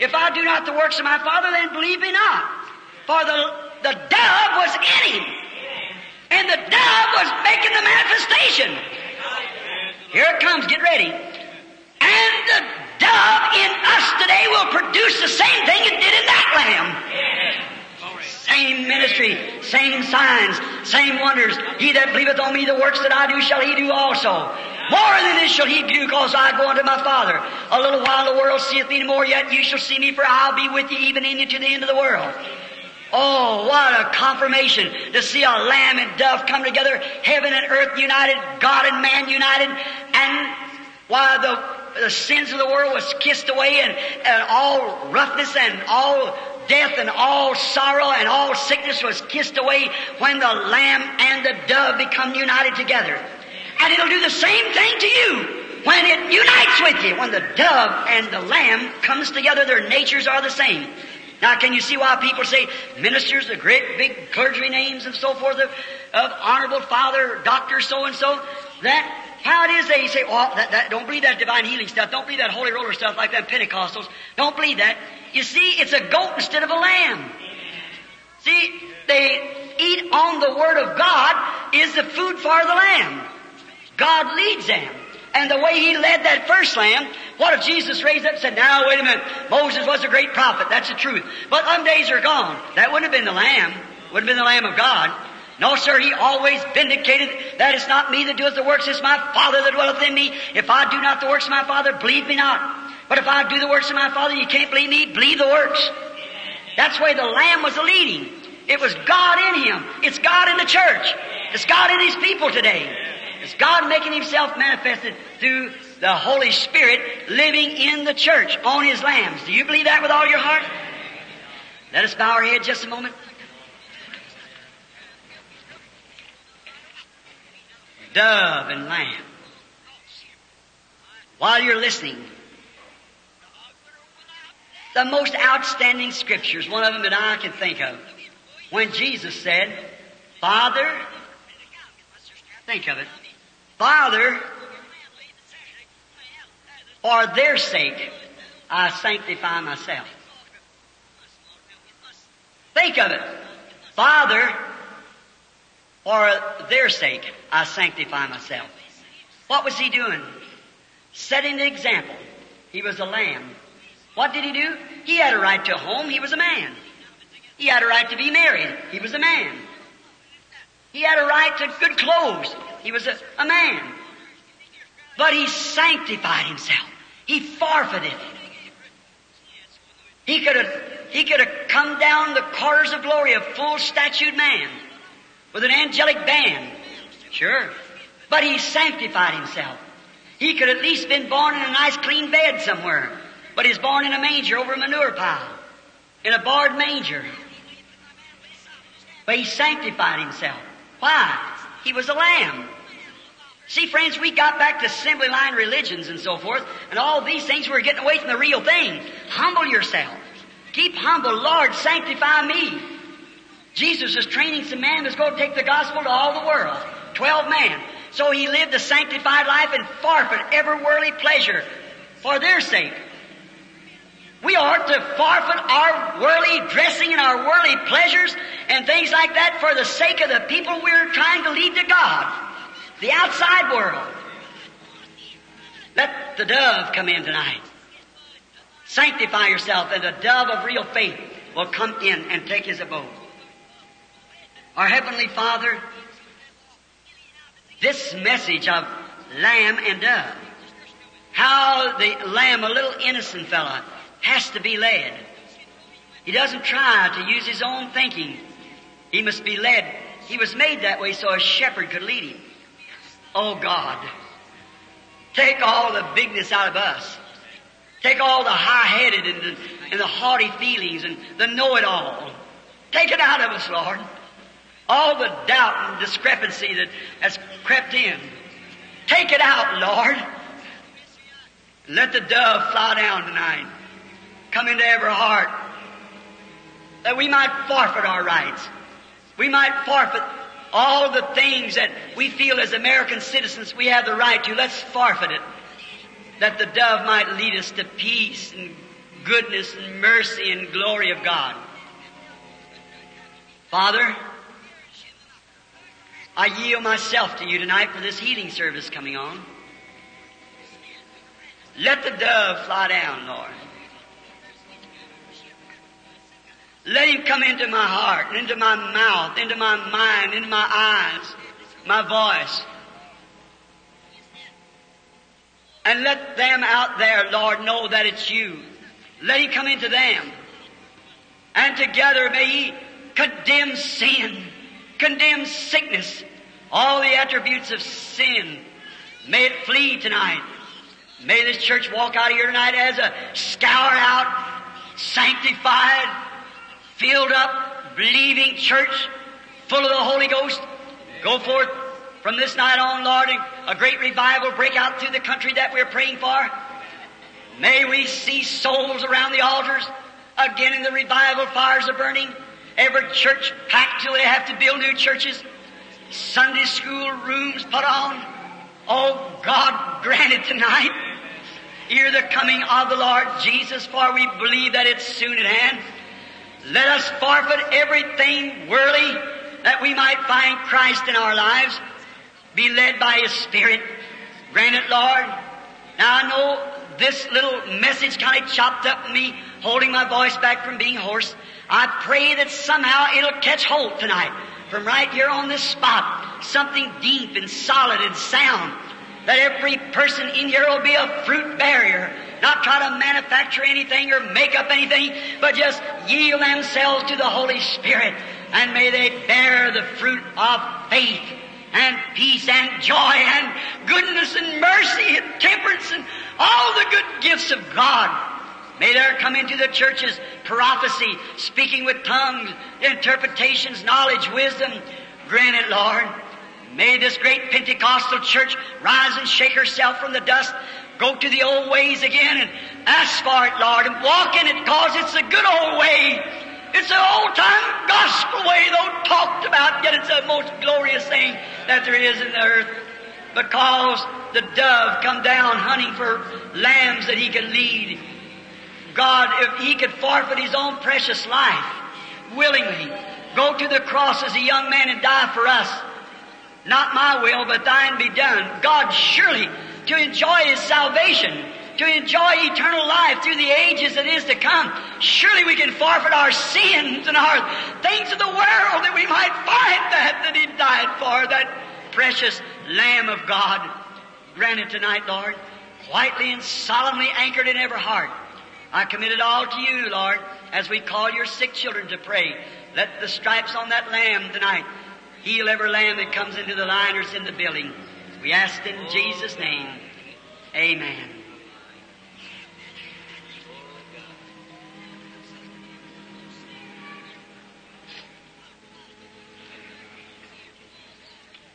If I do not the works of my Father, then believe me not. For the, the dove was in Him. And the dove was making the manifestation. Here it comes, get ready. And the dove in us today will produce the same thing it did in that lamb. Same ministry, same signs, same wonders. He that believeth on me, the works that I do shall he do also. More than this shall he do, because I go unto my Father. A little while the world seeth me no more, yet you shall see me, for I'll be with you even in you to the end of the world. Oh, what a confirmation to see a lamb and dove come together, heaven and earth united, God and man united, and while the, the sins of the world was kissed away, and, and all roughness and all death and all sorrow and all sickness was kissed away when the lamb and the dove become united together. And it'll do the same thing to you when it unites with you. When the dove and the lamb comes together, their natures are the same. Now, can you see why people say ministers, the great big clergy names and so forth, of, of honorable father, doctor, so-and-so? That, how it is that you say, well, that, that, don't believe that divine healing stuff. Don't believe that holy roller stuff like that Pentecostals. Don't believe that. You see, it's a goat instead of a lamb. See, they eat on the Word of God is the food for the lamb. God leads them. And the way He led that first lamb, what if Jesus raised up and said, now, wait a minute, Moses was a great prophet, that's the truth. But some days are gone. That wouldn't have been the lamb. Wouldn't have been the Lamb of God. No, sir, He always vindicated that it's not me that doeth the works, it's my Father that dwelleth in me. If I do not the works of my Father, believe me not. But if I do the works of my Father, you can't believe me, believe the works. That's where the Lamb was leading. It was God in Him. It's God in the church. It's God in His people today. It's God making Himself manifested through the Holy Spirit living in the church on His lambs. Do you believe that with all your heart? Let us bow our head just a moment. Dove and lamb. While you're listening, the most outstanding scriptures, one of them that I can think of, when Jesus said, Father, think of it, Father, for their sake I sanctify myself. Think of it, Father, for their sake I sanctify myself. What was He doing? Setting the example. He was a lamb. What did He do? He had a right to a home. He was a man. He had a right to be married. He was a man. He had a right to good clothes. He was a, a man. But He sanctified Himself. He forfeited it. He could have he could have come down the corridors of glory, a full-statured man with an angelic band. Sure. But he sanctified himself. He could at least been born in a nice clean bed somewhere. But he's born in a manger over a manure pile. In a barred manger. But he sanctified himself. Why? He was a lamb. See, friends, we got back to assembly line religions and so forth, and all these things were getting away from the real thing. Humble yourself. Keep humble. Lord, sanctify me. Jesus is training some man that's going to take the gospel to all the world. Twelve men. So he lived a sanctified life and forfeit every worldly pleasure for their sake. We ought to forfeit our worldly dressing and our worldly pleasures and things like that for the sake of the people we're trying to lead to God. The outside world. Let the dove come in tonight. Sanctify yourself, and the dove of real faith will come in and take his abode. Our Heavenly Father, this message of lamb and dove, how the lamb, a little innocent fella, has to be led. He doesn't try to use his own thinking. He must be led. He was made that way so a shepherd could lead him. Oh, God, take all the bigness out of us. Take all the high-headed and the, and the haughty feelings and the know-it-all. Take it out of us, Lord. All the doubt and discrepancy that has crept in. Take it out, Lord. Let the dove fly down tonight. Come into every heart. That we might forfeit our rights. We might forfeit all the things that we feel as American citizens we have the right to. Let's forfeit it. That the dove might lead us to peace and goodness and mercy and glory of God. Father, I yield myself to you tonight for this healing service coming on. Let the dove fly down, Lord. Let him come into my heart, and into my mouth, into my mind, into my eyes, my voice. And let them out there, Lord, know that it's you. Let him come into them. And together may he condemn sin, condemn sickness, all the attributes of sin. May it flee tonight. May this church walk out of here tonight as a scour out, sanctified, filled up, believing church, full of the Holy Ghost. Go forth from this night on, Lord, and a great revival break out through the country that we're praying for. May we see souls around the altars, again in the revival fires are burning. Every church packed till they have to build new churches. Sunday school rooms put on. Oh, God, grant it tonight. Hear the coming of the Lord Jesus, for we believe that it's soon at hand. Let us forfeit everything worldly that we might find Christ in our lives. Be led by His Spirit. Grant it, Lord. Now I know this little message kind of chopped up me, holding my voice back from being hoarse. I pray that somehow it'll catch hold tonight. From right here on this spot, something deep and solid and sound. That every person in here will be a fruit barrier. Not try to manufacture anything or make up anything, but just yield themselves to the Holy Spirit. And may they bear the fruit of faith and peace and joy and goodness and mercy and temperance and all the good gifts of God. May there come into the churches prophecy, speaking with tongues, interpretations, knowledge, wisdom. Grant it, Lord. May this great Pentecostal church rise and shake herself from the dust. Go to the old ways again and ask for it, Lord, and walk in it, because it's the good old way. It's the old-time gospel way, though talked about, yet it's the most glorious thing that there is in the earth, because the dove come down hunting for lambs that he can lead. God, if he could forfeit his own precious life willingly, go to the cross as a young man and die for us. Not my will, but thine be done. God, surely, to enjoy His salvation, to enjoy eternal life through the ages that is to come, surely we can forfeit our sins and our things of the world that we might find that, that He died for, that precious Lamb of God. Grant it tonight, Lord, quietly and solemnly anchored in every heart. I commit it all to you, Lord, as we call your sick children to pray. Let the stripes on that Lamb tonight heal every lamb that comes into the line or is in the building. We ask it in Jesus' name. Amen.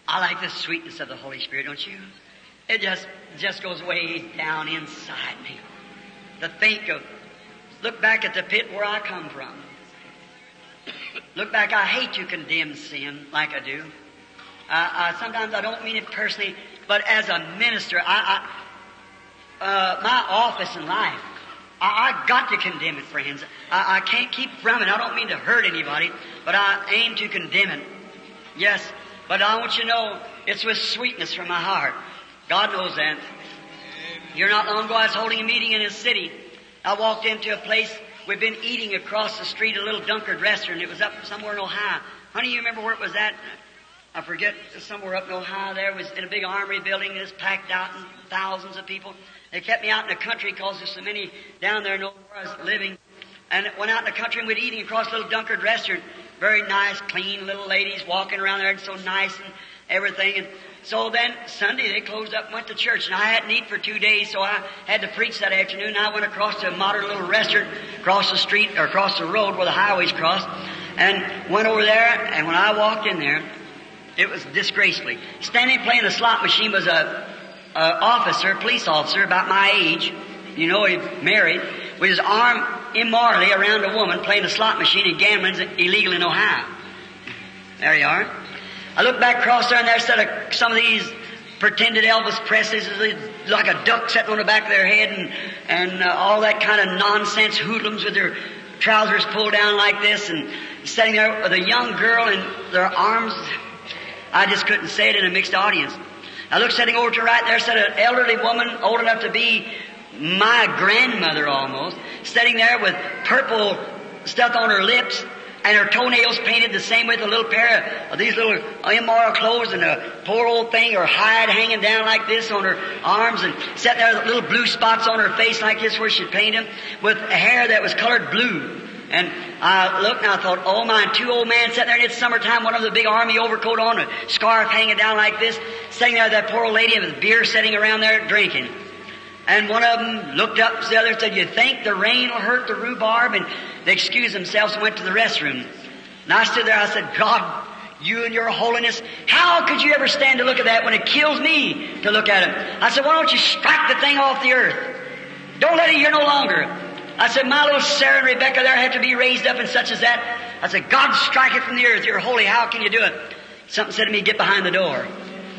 I like the sweetness of the Holy Spirit, don't you? It just just goes way down inside me. To think of, look back at the pit where I come from. Look back, I hate to condemn sin like I do. Uh, uh, sometimes I don't mean it personally, but as a minister, I, I uh, my office in life, I, I got to condemn it, friends. I, I can't keep from it. I don't mean to hurt anybody, but I aim to condemn it. Yes, but I want you to know it's with sweetness from my heart. God knows that. Here not long ago, I was holding a meeting in a city. I walked into a place. We'd been eating across the street, a little Dunkard restaurant. It was up somewhere in Ohio. Honey, you remember where it was at? I forget, somewhere up in Ohio there, was in a big armory building that was packed out and thousands of people. They kept me out in the country because there's so many down there nowhere I was living. And went out in the country and we'd eating across a little Dunkard restaurant. Very nice, clean little ladies walking around there and so nice and everything. And so then Sunday they closed up and went to church. And I hadn't eaten for two days, so I had to preach that afternoon. And I went across to a modern little restaurant across the street or across the road where the highways crossed and went over there. And when I walked in there, it was disgracefully. Standing playing the slot machine was a, a officer, police officer, about my age. You know, he married, with his arm immorally around a woman playing the slot machine and gambling's illegal in Ohio. There you are. I looked back across there and there stood a, some of these pretended Elvis Presleys, like a duck sitting on the back of their head and, and uh, all that kind of nonsense hoodlums with their trousers pulled down like this and sitting there with a young girl and their arms. I just couldn't say it in a mixed audience. I looked sitting over to right there, said an elderly woman old enough to be my grandmother almost, sitting there with purple stuff on her lips and her toenails painted the same way with a little pair of these little immoral clothes and a poor old thing, her hide hanging down like this on her arms and sitting there with little blue spots on her face like this where she'd paint them with hair that was colored blue. And I looked and I thought, oh my, and two old men sitting there and it's summertime, one of them with a big army overcoat on, a scarf hanging down like this, sitting there with that poor old lady with beer sitting around there drinking. And one of them looked up to the other and said, you think the rain will hurt the rhubarb? And they excused themselves and went to the restroom. And I stood there, I said, God, you and your holiness, how could you ever stand to look at that when it kills me to look at it? I said, why don't you strike the thing off the earth? Don't let it here no longer. I said, my little Sarah and Rebecca there have to be raised up and such as that. I said, God, strike it from the earth. You're holy. How can you do it? Something said to me, get behind the door.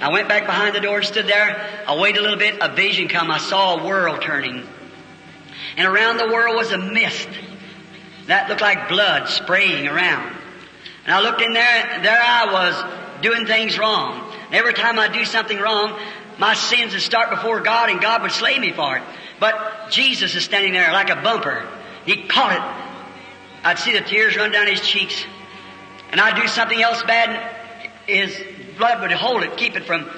I went back behind the door and stood there. I waited a little bit. A vision come. I saw a whirl turning. And around the whirl was a mist. That looked like blood spraying around. And I looked in there. And there I was doing things wrong. And every time I do something wrong, my sins would start before God and God would slay me for it. But Jesus is standing there like a bumper. He caught it. I'd see the tears run down his cheeks. And I'd do something else bad and his blood would hold it, keep it from,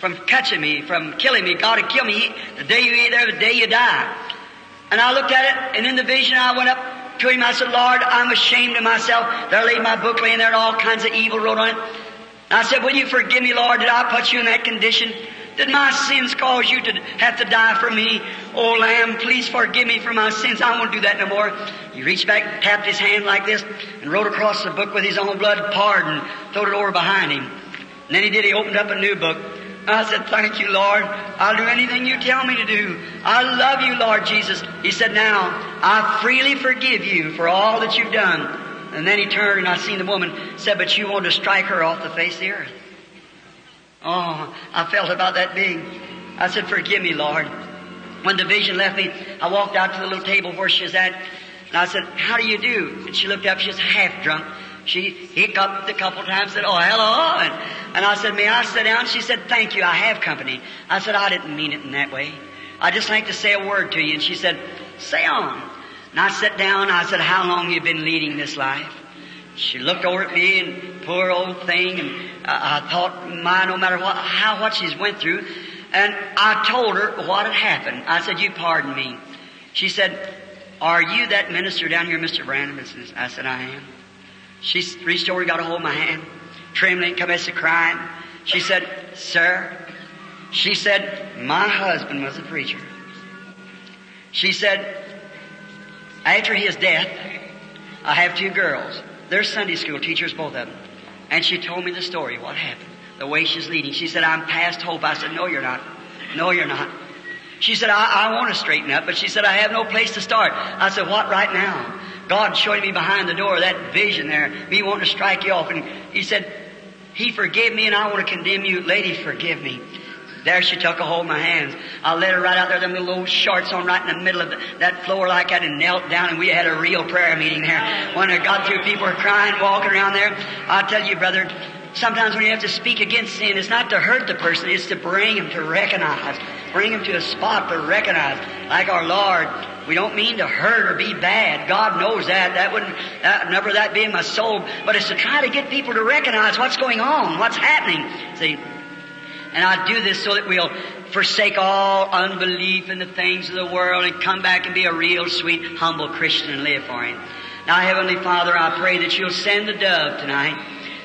from catching me, from killing me. God would kill me. The day you eat there, the day you die. And I looked at it and in the vision I went up to him. I said, Lord, I'm ashamed of myself. There lay my book laying there and all kinds of evil wrote on it. And I said, will you forgive me, Lord? Did I put you in that condition? Did my sins cause you to have to die for me? Oh, Lamb, please forgive me for my sins. I won't do that no more. He reached back and tapped his hand like this and wrote across the book with his own blood, pardon, throwed it over behind him. And then he did. He opened up a new book. I said, thank you, Lord. I'll do anything you tell me to do. I love you, Lord Jesus. He said, now, I freely forgive you for all that you've done. And then he turned and I seen the woman, said, but you wanted to strike her off the face of the earth. Oh, I felt about that big. I said, forgive me, Lord. When the vision left me, I walked out to the little table where she was at. And I said, how do you do? And she looked up. She was half drunk. She hiccuped a couple times, said, oh, hello. And, and I said, may I sit down? She said, thank you. I have company. I said, I didn't mean it in that way. I'd just like to say a word to you. And she said, say on. And I sat down. I said, how long have you been leading this life? She looked over at me and poor old thing, and I, I thought, my, no matter what, how, what she's went through, and I told her what had happened. I said, you pardon me. She said, are you that minister down here, Mister Branham? I said, I am. She reached over and got a hold of my hand, trembling, commenced to crying. She said, sir, She said, my husband was a preacher. She said, after his death, I have two girls. They're Sunday school teachers, both of them. And she told me the story, what happened, the way she's leading. She said, I'm past hope. I said, no, you're not. No, you're not. She said, I, I want to straighten up. But she said, I have no place to start. I said, what right now? God showed me behind the door that vision there, me wanting to strike you off. And he said, he forgave me and I want to condemn you. Lady, forgive me. There she took a hold of my hands. I led her right out there, them little old shorts on right in the middle of the, that floor like that, and knelt down, and we had a real prayer meeting there. When I got through, people were crying, walking around there. I tell you, brother, sometimes when you have to speak against sin, it's not to hurt the person, it's to bring him to recognize, bring him to a spot to recognize. Like our Lord, we don't mean to hurt or be bad. God knows that. That wouldn't, that, never that be in my soul. But it's to try to get people to recognize what's going on, what's happening. See? And I do this so that we'll forsake all unbelief in the things of the world and come back and be a real, sweet, humble Christian and live for Him. Now, Heavenly Father, I pray that You'll send the dove tonight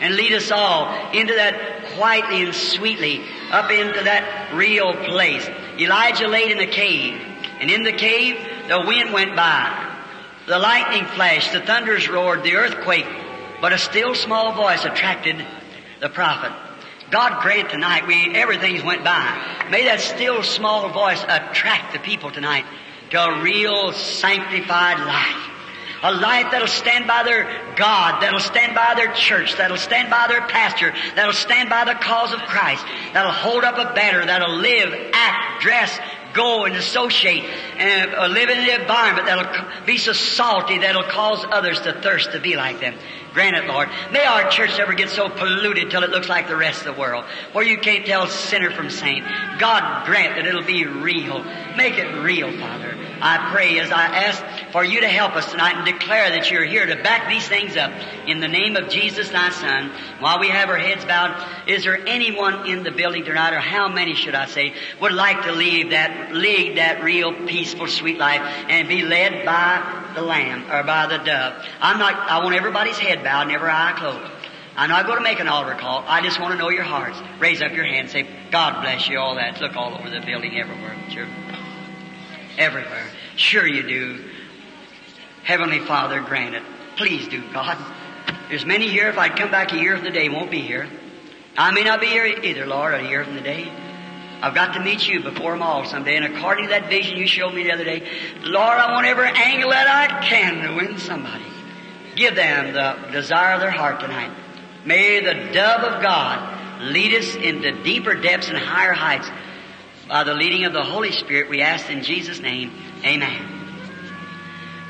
and lead us all into that quietly and sweetly, up into that real place. Elijah laid in the cave, and in the cave the wind went by, the lightning flashed, the thunders roared, the earthquake, but a still small voice attracted the prophet. God grant tonight, we, everything's went by. May that still small voice attract the people tonight to a real sanctified life. A life that'll stand by their God, that'll stand by their church, that'll stand by their pastor, that'll stand by the cause of Christ, that'll hold up a banner, that'll live, act, dress, go and associate, and uh, live in an environment that'll be so salty that'll cause others to thirst to be like them. Grant it, Lord. May our church never get so polluted till it looks like the rest of the world, where you can't tell sinner from saint. God grant that it'll be real. Make it real, Father. I pray as I ask for you to help us tonight and declare that you're here to back these things up in the name of Jesus, thy Son. While we have our heads bowed, is there anyone in the building tonight, or how many should I say, would like to leave that, lead that real, peaceful, sweet life and be led by the Lamb or by the dove? I'm not, I want everybody's head bowed and every eye closed. I'm not going to make an altar call. I just want to know your hearts. Raise up your hand and say, God bless you, all that. Look all over the building, everywhere. Sure. Everywhere. Sure you do. Heavenly Father, grant it. Please do, God. There's many here, if I'd come back a year from the day, won't be here. I may not be here either, Lord, a year from the day. I've got to meet you before them all someday. And according to that vision you showed me the other day, Lord, I want every angle that I can to win somebody. Give them the desire of their heart tonight. May the dove of God lead us into deeper depths and higher heights. By the leading of the Holy Spirit, we ask in Jesus' name, amen.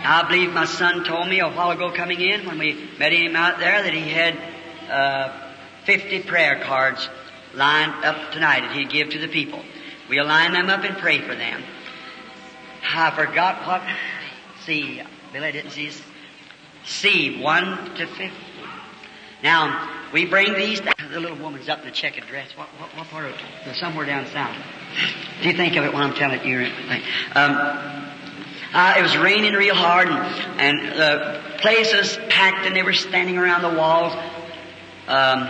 I believe my son told me a while ago coming in when we met him out there that he had uh, fifty prayer cards lined up tonight that he'd give to the people. We'll line them up and pray for them. I forgot what... See, Billy, I didn't see this. See, one to fifty. Now, we bring these... The little woman's up in the checkered dress. What, what, what part of it? Somewhere down south. Do you think of it when I'm telling you? Um, uh, it was raining real hard, and, and the place was packed, and they were standing around the walls. Um...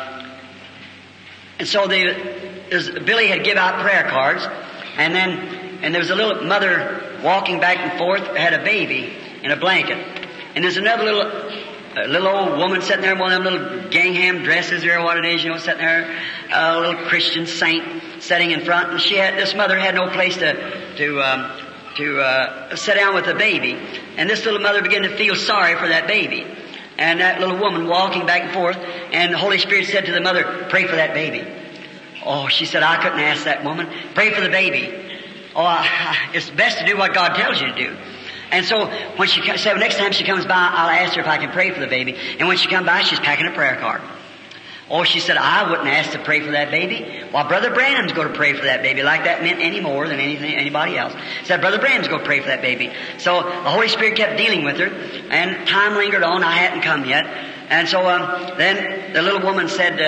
And so they, Billy had give out prayer cards, and then and there was a little mother walking back and forth, had a baby in a blanket, and there's another little a little old woman sitting there in one of them little gingham dresses or what it is, you know, sitting there, a little Christian saint sitting in front, and she had this mother had no place to to um, to uh, sit down with the baby, and this little mother began to feel sorry for that baby. And that little woman walking back and forth, and the Holy Spirit said to the mother, pray for that baby. Oh, she said, I couldn't ask that woman. Pray for the baby. Oh, I, I, it's best to do what God tells you to do. And so when she said, well, next time she comes by, I'll ask her if I can pray for the baby. And when she comes by, she's packing a prayer card. Oh, she said, I wouldn't ask to pray for that baby. Well, Brother Branham's going to pray for that baby, like that meant any more than anything anybody else. She said, Brother Branham's going to pray for that baby. So the Holy Spirit kept dealing with her, and time lingered on. I hadn't come yet. And so um, then the little woman said,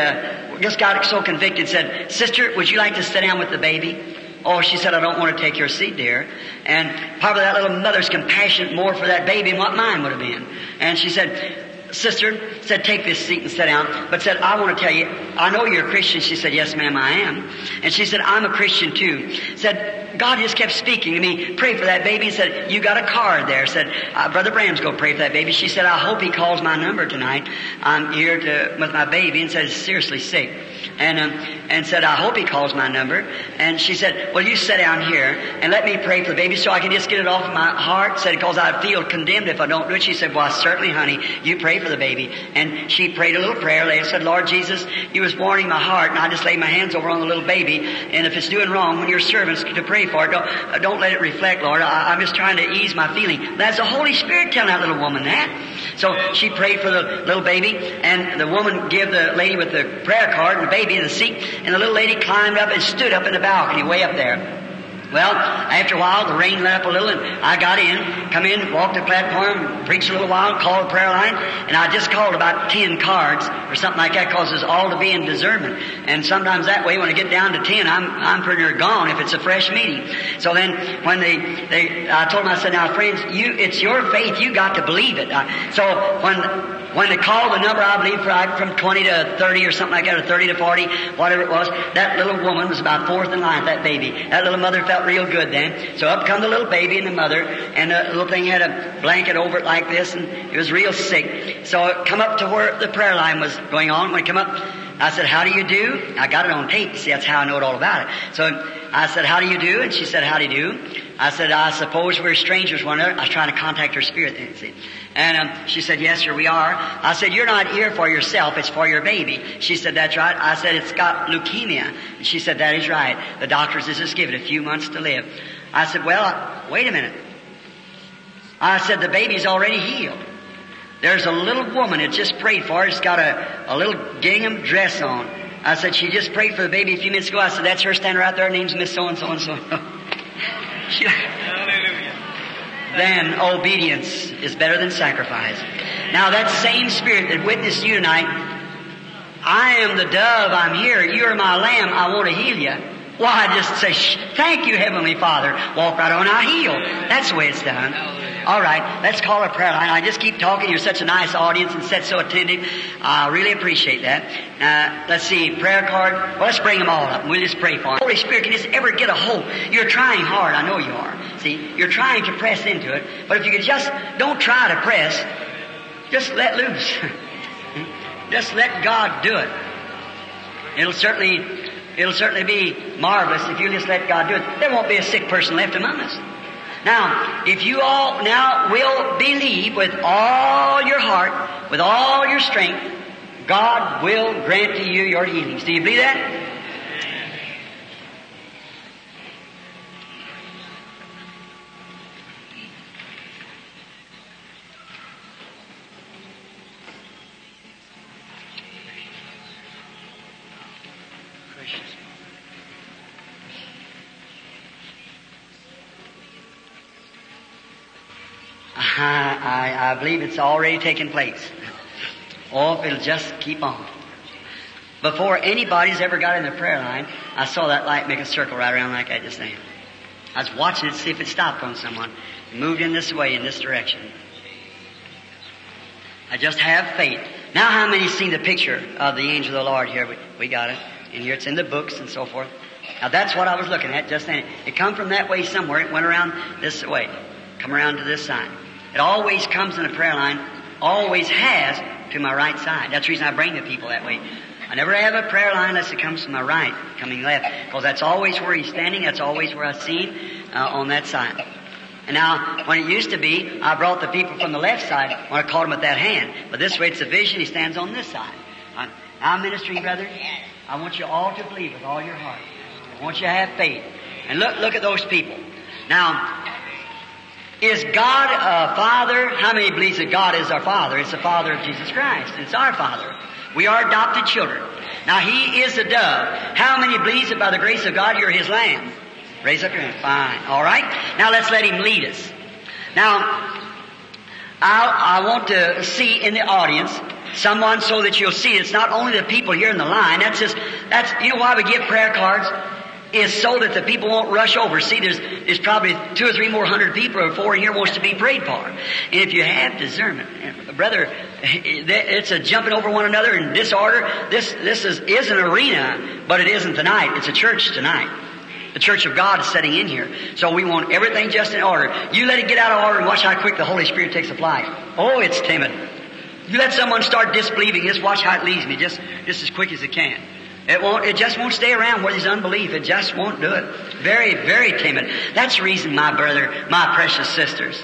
uh, just got so convicted, said, Sister, would you like to sit down with the baby? Oh, she said, I don't want to take your seat, dear. And probably that little mother's compassionate more for that baby than what mine would have been. And she said, cistern, said, take this seat and sit down, but said, I want to tell you, I know you're a Christian. She said, yes, ma'am, I am. And she said, I'm a Christian too. Said, God just kept speaking to me, pray for that baby. Said, you got a card there. Said, uh, Brother Bram's going to pray for that baby. She said, I hope he calls my number tonight. I'm here to, with my baby, and said, seriously sick. And um, and said, I hope he calls my number. And she said, well, you sit down here and let me pray for the baby so I can just get it off my heart. Said, because I feel condemned if I don't do it. She said, well, certainly, honey, you pray for the baby. And she prayed a little prayer later, said, Lord Jesus, you was warning my heart, and I just laid my hands over on the little baby. And if it's doing wrong, when your servants to pray for it, don't, don't let it reflect, Lord. I, I'm just trying to ease my feeling. That's the Holy Spirit telling that little woman that. So she prayed for the little baby, and the woman gave the lady with the prayer card and the baby in the seat, and the little lady climbed up and stood up in the balcony way up there. Well, after a while, the rain let up a little, and I got in, come in, walked the platform, preached a little while, called a prayer line, and I just called about ten cards or something like that, because it's all to be in discernment. And sometimes that way, when I get down to ten, I'm I'm pretty near gone if it's a fresh meeting. So then, when they, they I told them, I said, now, friends, you it's your faith, you got to believe it. I, so when When they called the number, I believe, from twenty to thirty or something like that, or thirty to forty, whatever it was, that little woman was about fourth in line, that baby. That little mother felt real good then. So up come the little baby and the mother, and the little thing had a blanket over it like this, and it was real sick. So it come up to where the prayer line was going on. When it come up, I said, how do you do? I got it on tape. See, that's how I know it all about it. So I said, how do you do? And she said, how do you do? I said, I suppose we're strangers one another. I was trying to contact her spirit then, see. And um, she said, yes, sir, we are. I said, you're not here for yourself, it's for your baby. She said, that's right. I said, it's got leukemia. And she said, that is right. The doctors has just given it a few months to live. I said, well, I, wait a minute. I said, the baby's already healed. There's a little woman that just prayed for her. She's got a, a little gingham dress on. I said, she just prayed for the baby a few minutes ago. I said, that's her standing right there. Her name's Miss So-and-so and so-and-so. She, then obedience is better than sacrifice. Now that same spirit that witnessed you tonight, I am the dove, I'm here, you are my lamb, I want to heal you. Why, well, just say, thank you, Heavenly Father. Walk right on, I heal. That's the way it's done. All right, let's call a prayer line. I just keep talking. You're such a nice audience and such so attentive. I really appreciate that. Uh, let's see, prayer card. Well, let's bring them all up, and we'll just pray for them. Holy Spirit, can you just ever get a hold? You're trying hard. I know you are. See, you're trying to press into it. But if you could just, don't try to press. Just let loose. Just let God do it. It'll certainly... It'll certainly be marvelous if you just let God do it. There won't be a sick person left among us. Now, if you all now will believe with all your heart, with all your strength, God will grant to you your healings. Do you believe that? I, I believe it's already taken place. Oh, it'll just keep on. Before anybody's ever got in the prayer line, I saw that light make a circle right around like that just now. I was watching it to see if it stopped on someone. It moved in this way, in this direction. I just have faith. Now how many seen the picture of the angel of the Lord here? We, we got it. And here it's in the books and so forth. Now that's what I was looking at just then. It come from that way somewhere. It went around this way. Come around to this side. It always comes in a prayer line, always has, to my right side. That's the reason I bring the people that way. I never have a prayer line unless it comes to my right, coming left, because that's always where he's standing, that's always where I see him, uh, on that side. And now, when it used to be, I brought the people from the left side when I called them with that hand. But this way it's a vision, he stands on this side. I'm, I'm ministering, brother. I want you all to believe with all your heart. I want you to have faith. And look, look at those people. Now, is God a Father? How many believes that God is our Father? It's the Father of Jesus Christ. It's our Father. We are adopted children. Now, He is the dove. How many believes that by the grace of God you're His lamb? Raise up your hand. Fine. All right. Now, let's let Him lead us. Now, I, I want to see in the audience someone so that you'll see it's not only the people here in the line. That's just, that's, you know why we give prayer cards? is so that the people won't rush over. See, there's, there's probably two or three more hundred people or four here wants to be prayed for. And if you have discernment, brother, it's a jumping over one another in disorder. This, this is, is an arena, but it isn't tonight. It's a church tonight. The Church of God is setting in here. So we want everything just in order. You let it get out of order and watch how quick the Holy Spirit takes a flight. Oh, it's timid. You let someone start disbelieving, just watch how it leaves me, just, just as quick as it can. It won't, it just won't stay around where there's unbelief. It just won't do it. Very, very timid. That's the reason, my brother, my precious sisters,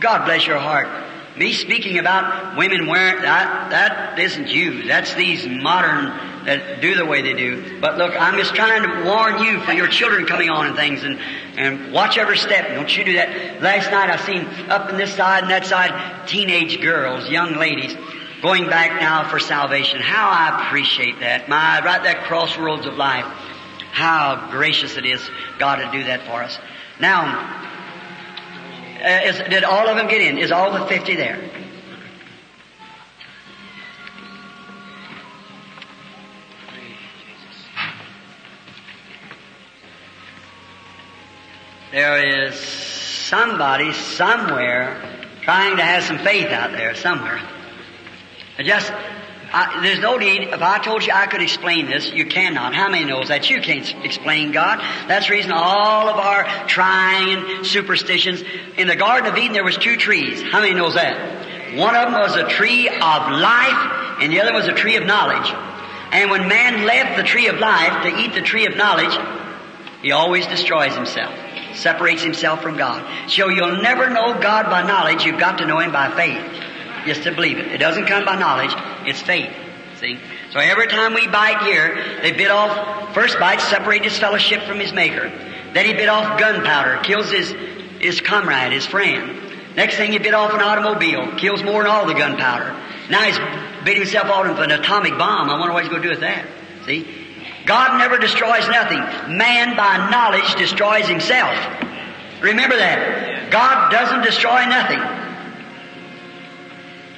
God bless your heart. Me speaking about women wearing, that, that isn't you. That's these modern that do the way they do. But look, I'm just trying to warn you for your children coming on and things, and, and watch every step. Don't you do that. Last night I seen up in this side and that side teenage girls, young ladies, going back now for salvation. How I appreciate that. My, right that crossroads of life. How gracious it is, God, to do that for us. Now, uh, is, did all of them get in? Is all the fifty there? There is somebody somewhere trying to have some faith out there somewhere. I just, I, there's no need. If I told you I could explain this, you cannot. How many knows that you can't explain God? That's the reason all of our trying and superstitions. In the Garden of Eden, there was two trees. How many knows that? One of them was a tree of life, and the other was a tree of knowledge. And when man left the tree of life to eat the tree of knowledge, he always destroys himself. Separates himself from God. So you'll never know God by knowledge. You've got to know Him by faith. Just to believe it. It doesn't come by knowledge. It's faith. See? So every time we bite here, they bit off, first bite separates his fellowship from his maker. Then he bit off gunpowder, kills his, his comrade, his friend. Next thing he bit off an automobile, kills more than all the gunpowder. Now he's bit himself off with an atomic bomb. I wonder what he's going to do with that. See? God never destroys nothing. Man, by knowledge, destroys himself. Remember that. God doesn't destroy nothing.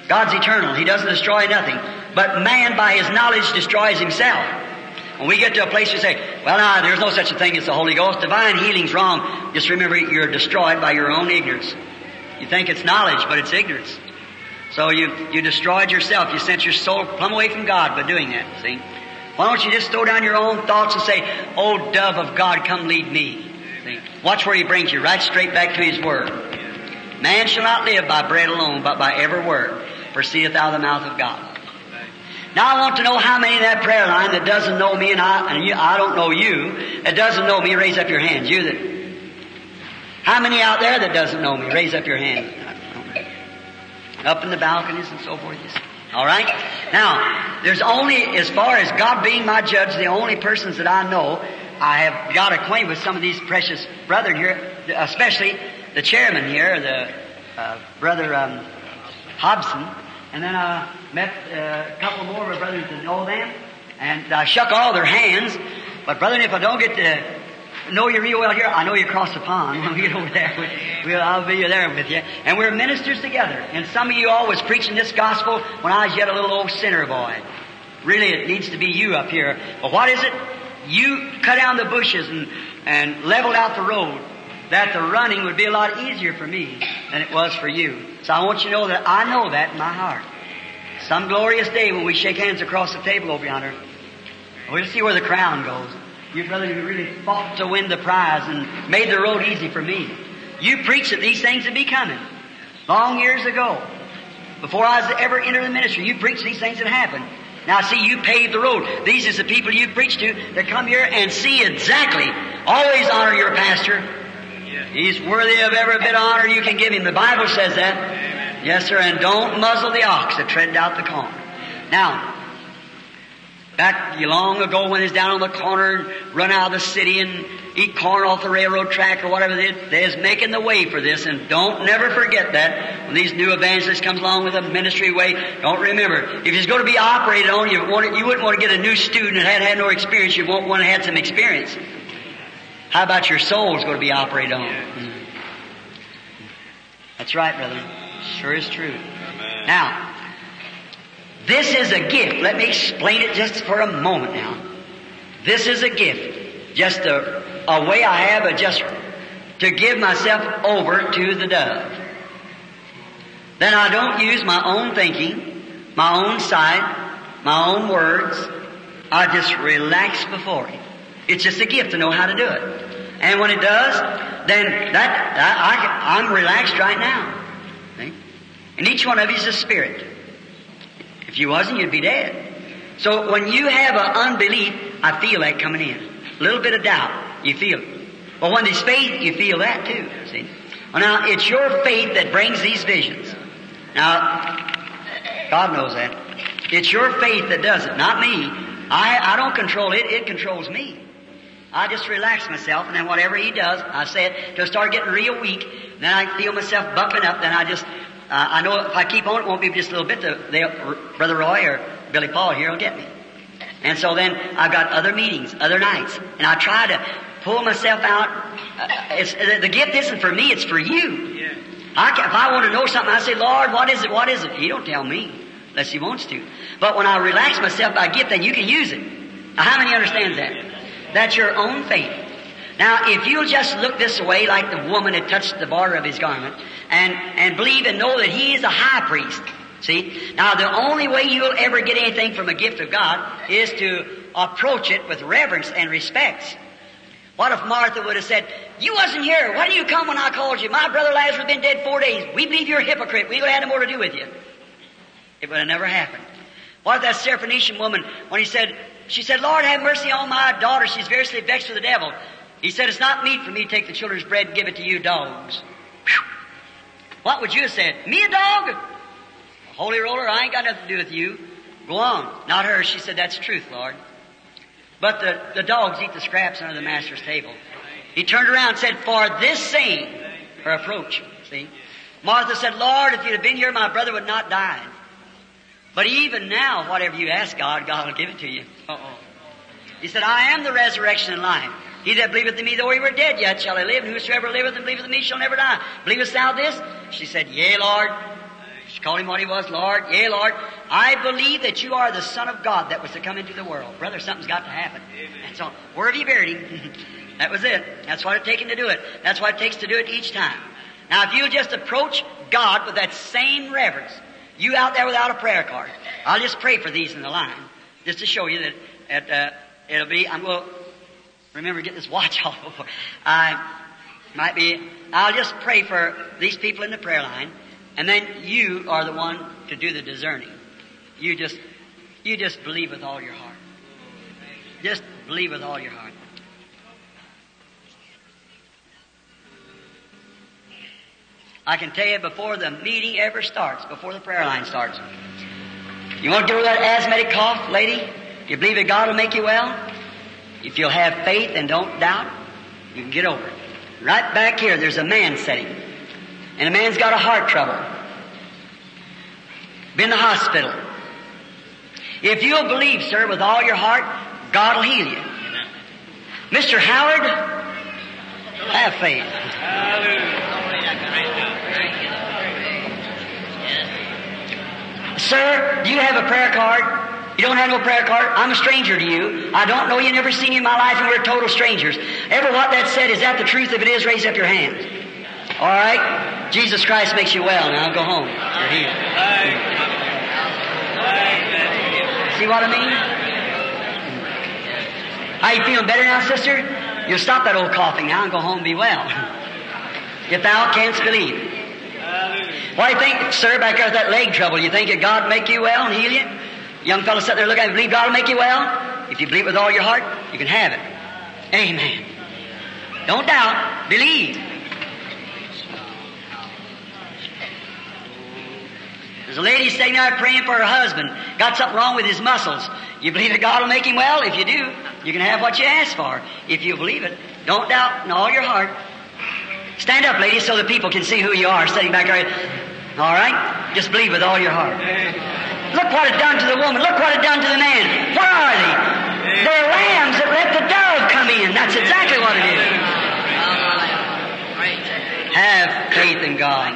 God's eternal. He doesn't destroy nothing. But man, by his knowledge, destroys himself. When we get to a place, we say, well, no, there's no such a thing as the Holy Ghost. Divine healing's wrong. Just remember, you're destroyed by your own ignorance. You think it's knowledge, but it's ignorance. So you, you destroyed yourself. You sent your soul plumb away from God by doing that, see? Why don't you just throw down your own thoughts and say, "Oh, dove of God, come lead me." See? Watch where He brings you, right straight back to His Word. Man shall not live by bread alone, but by every word proceedeth out of the mouth of God. Now I want to know how many in that prayer line that doesn't know me, and I, and you, I don't know you, that doesn't know me, raise up your hands. You that, how many out there that doesn't know me, raise up your hand. Up in the balconies and so forth. You see. All right? Now, there's only, as far as God being my judge, the only persons that I know, I have got acquainted with some of these precious brethren here, especially the chairman here, the uh, brother um, Hobson, and then I met uh, a couple more of my brothers that know them, and I shook all their hands, but brethren, if I don't get to know you real well here, I know you cross the pond. When we get over there, we, we'll, I'll be there with you. And we're ministers together. And some of you all was preaching this gospel when I was yet a little old sinner boy. Really, it needs to be you up here. But what is it? You cut down the bushes and, and leveled out the road. That the running would be a lot easier for me than it was for you. So I want you to know that I know that in my heart. Some glorious day when we shake hands across the table over yonder, we'll see where the crown goes. You brothers who really fought to win the prize and made the road easy for me. You preached that these things would be coming long years ago. Before I was ever entered the ministry, you preached these things that happened. Now see, you paved the road. These is the people you preached to that come here and see exactly. Always honor your pastor. He's worthy of every bit of honor you can give him. The Bible says that. Amen. Yes, sir. And don't muzzle the ox that treadeth out the corn. Now, back long ago when it's down on the corner and run out of the city and eat corn off the railroad track or whatever, they, they's making the way for this. And don't never forget that. When these new evangelists comes along with a ministry way, don't remember. If it's going to be operated on, you, want it, you wouldn't want to get a new student that had had no experience. You want one that had some experience. How about your soul's going to be operated on? Mm. That's right, brother. Sure is true. Amen. Now, this is a gift. Let me explain it just for a moment now. This is a gift. just a, a way I have of just to give myself over to the dove. Then I don't use my own thinking, my own sight, my own words. I just relax before Him. It's just a gift to know how to do it. And when it does, then that, that I, I'm relaxed right now. See? And each one of you is a spirit. If you wasn't, you'd be dead. So when you have an unbelief, I feel that coming in. A little bit of doubt, you feel it. Well, when there's faith, you feel that too. See? Well, now, it's your faith that brings these visions. Now, God knows that. It's your faith that does it, not me. I, I don't control it. It controls me. I just relax myself, and then whatever He does, I say it, till I start getting real weak, and then I feel myself bumping up, then I just, uh, I know if I keep on, it won't be just a little bit, they'll, Brother Roy or Billy Paul here will get me. And so then I've got other meetings, other nights, and I try to pull myself out. Uh, it's, the gift isn't for me, it's for you. Yeah. I can, if I want to know something, I say, Lord, what is it, what is it? He don't tell me, unless He wants to. But when I relax myself by gift, then you can use it. Now, how many understands that? That's your own faith. Now, if you'll just look this way, like the woman that touched the border of His garment, and, and believe and know that He is a high priest. See? Now, the only way you'll ever get anything from a gift of God is to approach it with reverence and respect. What if Martha would have said, "You wasn't here. Why did you come when I called you? My brother Lazarus has been dead four days. We believe you're a hypocrite. We would have had no more to do with you." It would have never happened. What if that Syrophoenician woman, when he said, she said, "Lord, have mercy on my daughter. She's variously vexed with the devil." He said, "It's not meet for me to take the children's bread and give it to you dogs." Whew. What would you have said? "Me a dog? A holy roller, I ain't got nothing to do with you. Go on." Not her. She said, "That's truth, Lord." But the, the dogs eat the scraps under the master's table. He turned around and said, "For this saying," her approach, see. Martha said, "Lord, if you'd have been here, my brother would not die." But even now, whatever you ask God, God will give it to you. Uh-oh. He said, "I am the resurrection and life. He that believeth in me, though he were dead, yet shall he live. And whosoever liveth and believeth in me shall never die. Believest thou this?" She said, "Yea, Lord." She called Him what He was, "Lord, yea, Lord. I believe that you are the Son of God that was to come into the world." Brother, something's got to happen. Amen. And so, where have you buried Him? That was it. That's what it taken to do it. That's what it takes to do it each time. Now, if you just approach God with that same reverence, you out there without a prayer card, I'll just pray for these in the line, just to show you that, that uh, it'll be. I'm going to remember to get this watch off before I might be. I'll just pray for these people in the prayer line, and then you are the one to do the discerning. You just, you just believe with all your heart. Just believe with all your heart. I can tell you before the meeting ever starts, before the prayer line starts. You want to get rid of that asthmatic cough, lady? You believe that God will make you well? If you'll have faith and don't doubt, you can get over it. Right back here, there's a man sitting. And a man's got a heart trouble. Been in the hospital. If you'll believe, sir, with all your heart, God will heal you. Mister Howard, have faith. Hallelujah. "Sir, do you have a prayer card?" "You don't have no prayer card. I'm a stranger to you. I don't know you, never seen you in my life, and we're total strangers." Ever what that said, is that the truth? If it is, raise up your hand. All right? Jesus Christ makes you well. Now go home. You're healed. See what I mean? Are you feeling better now, sister? You'll stop that old coughing now and go home and be well. If thou canst believe. Why do you think, sir, back there with that leg trouble, you think that God will make you well and heal you? Young fellow sitting there looking at you, believe God will make you well? If you believe with all your heart, you can have it. Amen. Don't doubt. Believe. There's a lady sitting there praying for her husband. Got something wrong with his muscles. You believe that God will make him well? If you do, you can have what you ask for. If you believe it, don't doubt in all your heart. Stand up, ladies, so the people can see who you are sitting back there. All right? Just believe with all your heart. Look what it done to the woman. Look what it done to the man. Where are they? They're lambs that let the dove come in. That's exactly what it is. Have faith in God.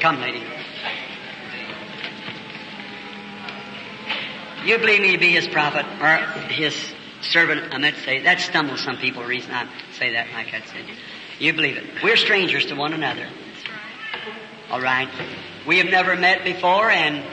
Come, lady. you believe me to be his prophet or his servant, I meant to say. That stumbles some people, the reason I say that like I said. You believe it. We're strangers to one another. All right. We have never met before, and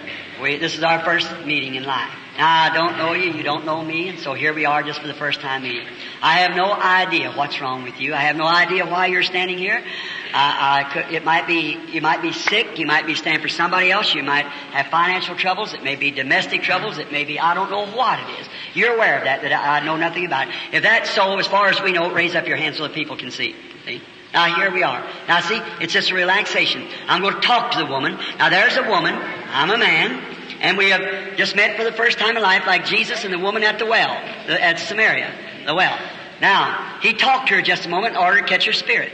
we, this is our first meeting in life. Now, I don't know you, you don't know me, and so here we are just for the first time meeting. I have no idea what's wrong with you. I have no idea why you're standing here. Uh, I could, it might be, you might be sick, you might be standing for somebody else, you might have financial troubles, it may be domestic troubles, it may be, I don't know what it is. You're aware of that, that I, I know nothing about it. If that's so, as far as we know, raise up your hand so the people can see. See? Now, here we are. Now, see, it's just a relaxation. I'm going to talk to the woman. Now, there's a woman. I'm a man. And we have just met for the first time in life, like Jesus and the woman at the well, at Samaria, the well. Now, he talked to her just a moment in order to catch her spirit.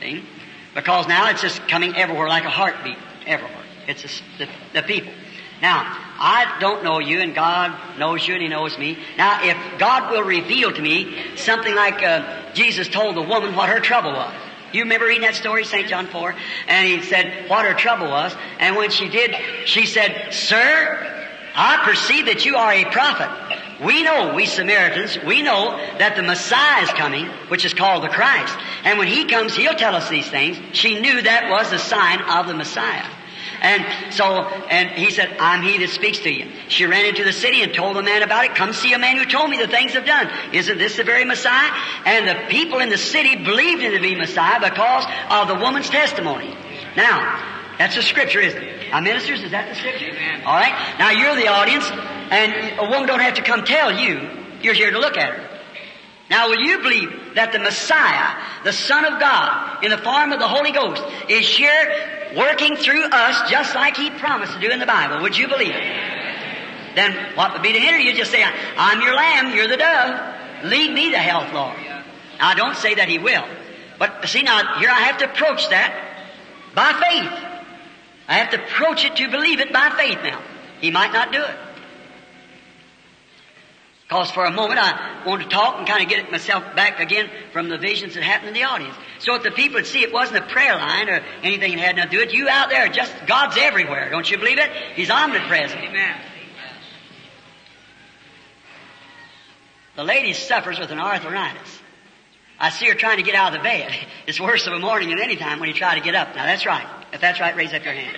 See? Because now it's just coming everywhere like a heartbeat, everywhere. It's just the, the people. Now, I don't know you, and God knows you, and he knows me. Now, if God will reveal to me something like uh, Jesus told the woman what her trouble was. You remember reading that story, Saint John four? And he said what her trouble was. And when she did, she said, "Sir, I perceive that you are a prophet. We know, we Samaritans, we know that the Messiah is coming, which is called the Christ. And when he comes, he'll tell us these things." She knew that was the sign of the Messiah. And so, and he said, "I'm he that speaks to you." She ran into the city and told the man about it. "Come see a man who told me the things I've done. Isn't this the very Messiah?" And the people in the city believed him to be Messiah because of the woman's testimony. Now, that's a scripture, isn't it? Now, ministers, is that the scripture? Amen. All right. Now, you're the audience, and a woman don't have to come tell you. You're here to look at her. Now, will you believe that the Messiah, the Son of God, in the form of the Holy Ghost, is here working through us just like he promised to do in the Bible? Would you believe it? Then what would be the hinder? You just say, "I'm your lamb, you're the dove. Lead me to health, Lord." Now, I don't say that he will. But see, now, here I have to approach that by faith. I have to approach it to believe it by faith now. He might not do it. Because for a moment I wanted to talk and kind of get myself back again from the visions that happened in the audience. So if the people would see it wasn't a prayer line or anything that had nothing to do with it, you out there, just God's everywhere. Don't you believe it? He's omnipresent. Amen. The lady suffers with an arthritis. I see her trying to get out of the bed. It's worse of a morning than any time when you try to get up. Now that's right. If that's right, raise up your hand.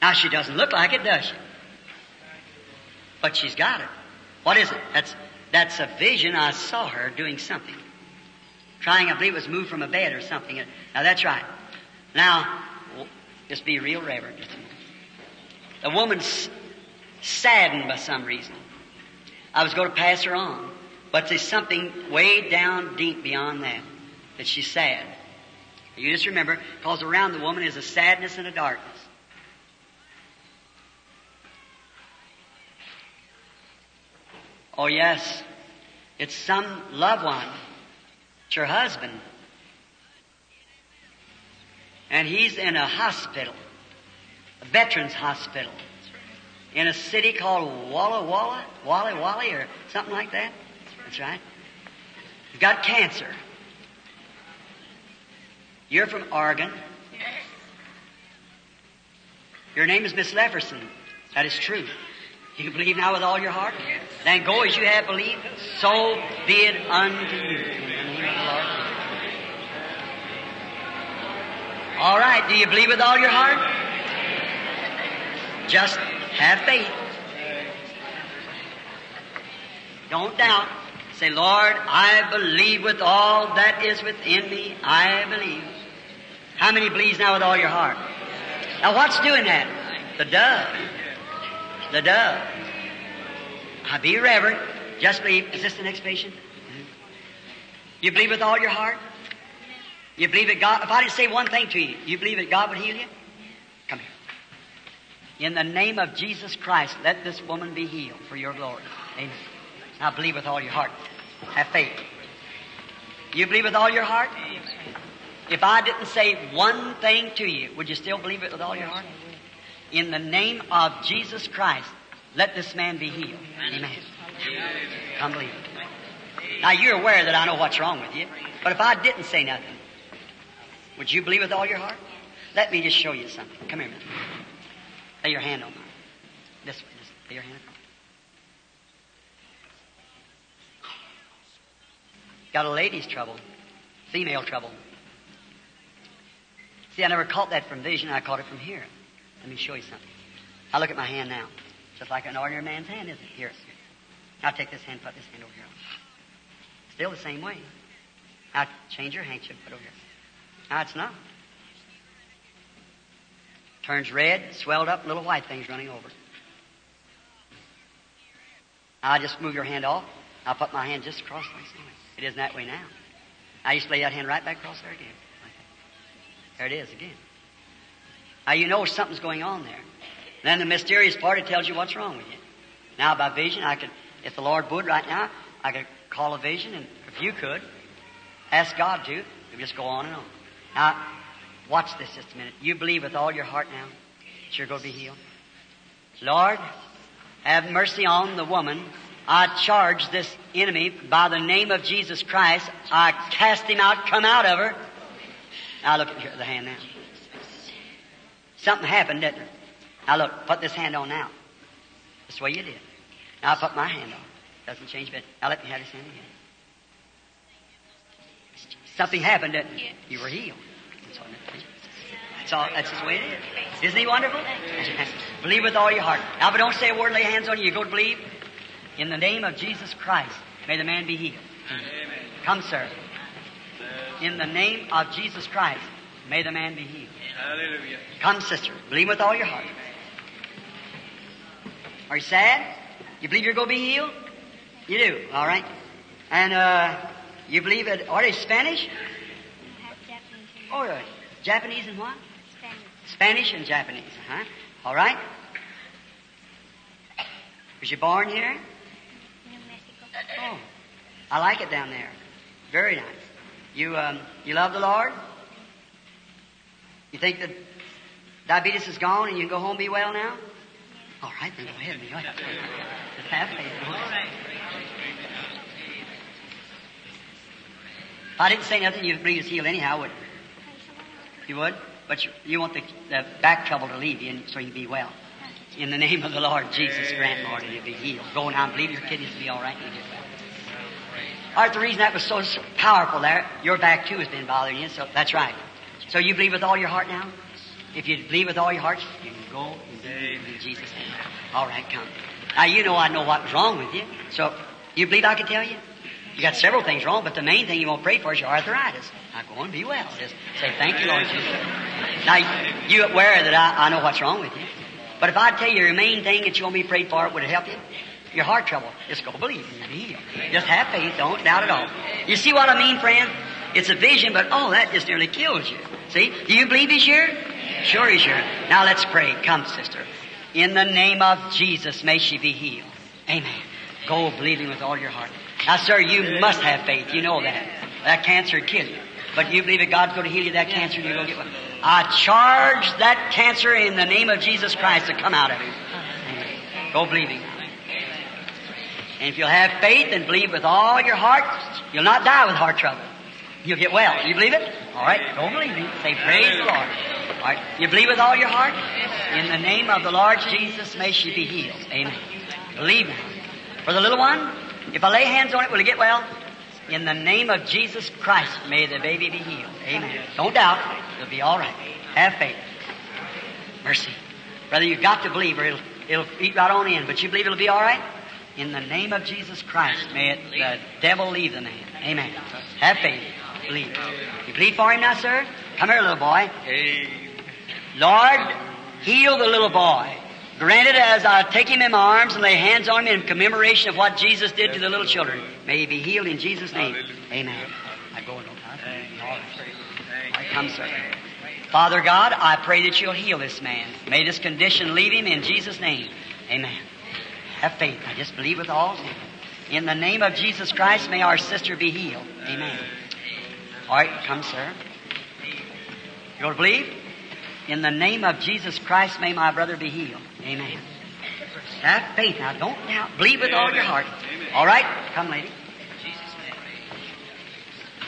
Now she doesn't look like it, does she? But she's got it. What is it? That's that's a vision. I saw her doing something. Trying, I believe it was moved from a bed or something. Now, that's right. Now, just be real reverent. The woman's saddened by some reason. I was going to pass her on. But there's something way down deep beyond that, that she's sad. You just remember, because around the woman is a sadness and a darkness. Oh, yes, it's some loved one. It's your husband. And he's in a hospital, a veterans hospital, in a city called Walla Walla, Wally Wally, or something like that. That's right. You've got cancer. You're from Oregon. Your name is Miss Leverson. That is true. You believe now with all your heart? Yes. Then go as you have believed, so be it unto you. All right, do you believe with all your heart? Just have faith. Don't doubt. Say, "Lord, I believe with all that is within me. I believe." How many believes now with all your heart? Now what's doing that? The dove. The dove. I be reverent. Just believe. Is this the next patient? Mm-hmm. You believe with all your heart? You believe that God, if I didn't say one thing to you, you believe that God would heal you? Come here. "In the name of Jesus Christ, let this woman be healed for your glory." Amen. Now believe with all your heart. Have faith. You believe with all your heart? If I didn't say one thing to you, would you still believe it with all your heart? "In the name of Jesus Christ, let this man be healed." Amen. Come believe it. Now, you're aware that I know what's wrong with you, but if I didn't say nothing, would you believe with all your heart? Let me just show you something. Come here, man. Lay your hand on mine. This way. Just lay your hand on mine. Got a lady's trouble. Female trouble. See, I never caught that from vision. I caught it from here. Let me show you something. I look at my hand now. Just like an ordinary man's hand, isn't it? Here it's here. Now take this hand, put this hand over here. Still the same way. Now change your handkerchief, put it over here. Now it's not. Turns red, swelled up, little white things running over. Now I just move your hand off. I'll put my hand just across like this. It isn't that way now. I used to lay that hand right back across there again. Like that. There it is again. Now you know something's going on there. Then the mysterious part, it tells you what's wrong with you. Now by vision, I could, if the Lord would right now, I could call a vision, and if you could, ask God to, it would just go on and on. Now, watch this just a minute. You believe with all your heart now that you're going to be healed. Lord, have mercy on the woman. I charge this enemy by the name of Jesus Christ. I cast him out, come out of her. Now look at the hand now. Something happened, didn't it? Now look, put this hand on now. That's the way you did. Now I put my hand on. Doesn't change a bit. Now let me have this hand again. Something happened, didn't it? You were healed. That's all. That's just the way it is. Isn't he wonderful? Believe with all your heart. Now, but don't say a word, lay hands on you. You go to believe. In the name of Jesus Christ, may the man be healed. Amen. Come, sir. In the name of Jesus Christ, may the man be healed. Hallelujah. Come, sister. Believe with all your heart. Are you sad? You believe you're going to be healed? You do, all right. And uh, you believe it? Are they Spanish? I have Japanese. Oh, yeah. Japanese and what? Spanish. Spanish and Japanese, huh? All right. Was you born here? New Mexico. Oh, I like it down there. Very nice. You um, you love the Lord? You think that diabetes is gone and you can go home and be well now? All right, then go ahead and be well. Just have faith. If I didn't say nothing, you'd bring us healed anyhow, wouldn't you? You would? But you, you want the, the back trouble to leave you and so you can be well. In the name of the Lord Jesus, grant, Lord, and you'll be healed. Go now and believe your kidneys will be all right and you'll get well. All right, the reason that was so, so powerful there, your back too has been bothering you, so that's right. So you believe with all your heart now? If you believe with all your heart, you can go and believe in Jesus' name. All right, come. Now, you know I know what was wrong with you, so you believe I can tell you? You got several things wrong, but the main thing you won't pray for is your arthritis. Now, go and be well. Just say, thank you, Lord Jesus. Now, you aware that I, I know what's wrong with you. But if I tell you your main thing that you want me to pray for, would it help you? Your heart trouble. Just go believe and be healed. Just have faith. Don't doubt at all. You see what I mean, friend? It's a vision, but oh, that just nearly kills you. See? Do you believe he's here? Sure he's here. Now let's pray. Come, sister. In the name of Jesus, may she be healed. Amen. Go believing with all your heart. Now, sir, you must have faith. You know that. That cancer will kill you. But you believe that God's going to heal you that cancer and you're going to get well. I charge that cancer in the name of Jesus Christ to come out of you. Amen. Go believing. And if you'll have faith and believe with all your heart, you'll not die with heart trouble. You'll get well. You believe it? All right. Go believing. Say praise the Lord. All right. You believe with all your heart? In the name of the Lord Jesus, may she be healed. Amen. Believe now. For the little one, if I lay hands on it, will it get well? In the name of Jesus Christ, may the baby be healed. Amen. Don't doubt. It'll be all right. Have faith. Mercy. Brother, you've got to believe or it'll, it'll eat right on in. But you believe it'll be all right? In the name of Jesus Christ, may it, the devil leave the man. Amen. Have faith. Believe. You believe for him now, sir? Come here, little boy. Lord, heal the little boy. Granted, as I take him in my arms and lay hands on him in commemoration of what Jesus did to the little children. May he be healed in Jesus' name. Amen. I go and open up. I come, sir. Father God, I pray that you'll heal this man. May this condition leave him in Jesus' name. Amen. Have faith. I just believe with all. In the name of Jesus Christ, may our sister be healed. Amen. All right, come, sir. You going to believe? In the name of Jesus Christ, may my brother be healed. Amen. Have faith. Now, don't doubt. Believe with all your heart. All right? Come, lady.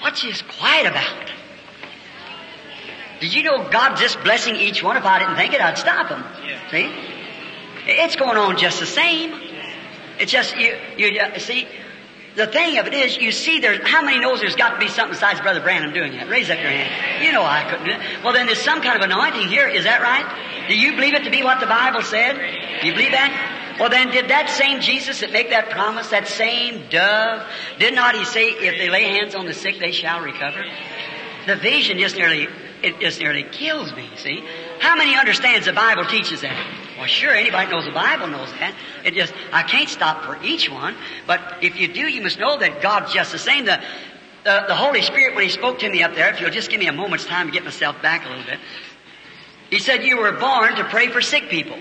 What's she quiet about? Did you know God just blessing each one? If I didn't think it, I'd stop them. Yeah. See? It's going on just the same. It's just, you, you uh, see, the thing of it is, you see, there's, how many knows there's got to be something besides Brother Branham doing that? Raise up your hand. You know I couldn't do it. Well, then there's some kind of anointing here. Is that right? Do you believe it to be what the Bible said? Do you believe that? Well, then, did that same Jesus that make that promise, that same dove, did not he say, if they lay hands on the sick, they shall recover? The vision just nearly, it just nearly kills me, see? How many understands the Bible teaches that? Well, sure, anybody knows the Bible knows that. It just, I can't stop for each one, but if you do, you must know that God's just the same. The, the, the Holy Spirit, when he spoke to me up there, if you'll just give me a moment's time to get myself back a little bit, he said, you were born to pray for sick people.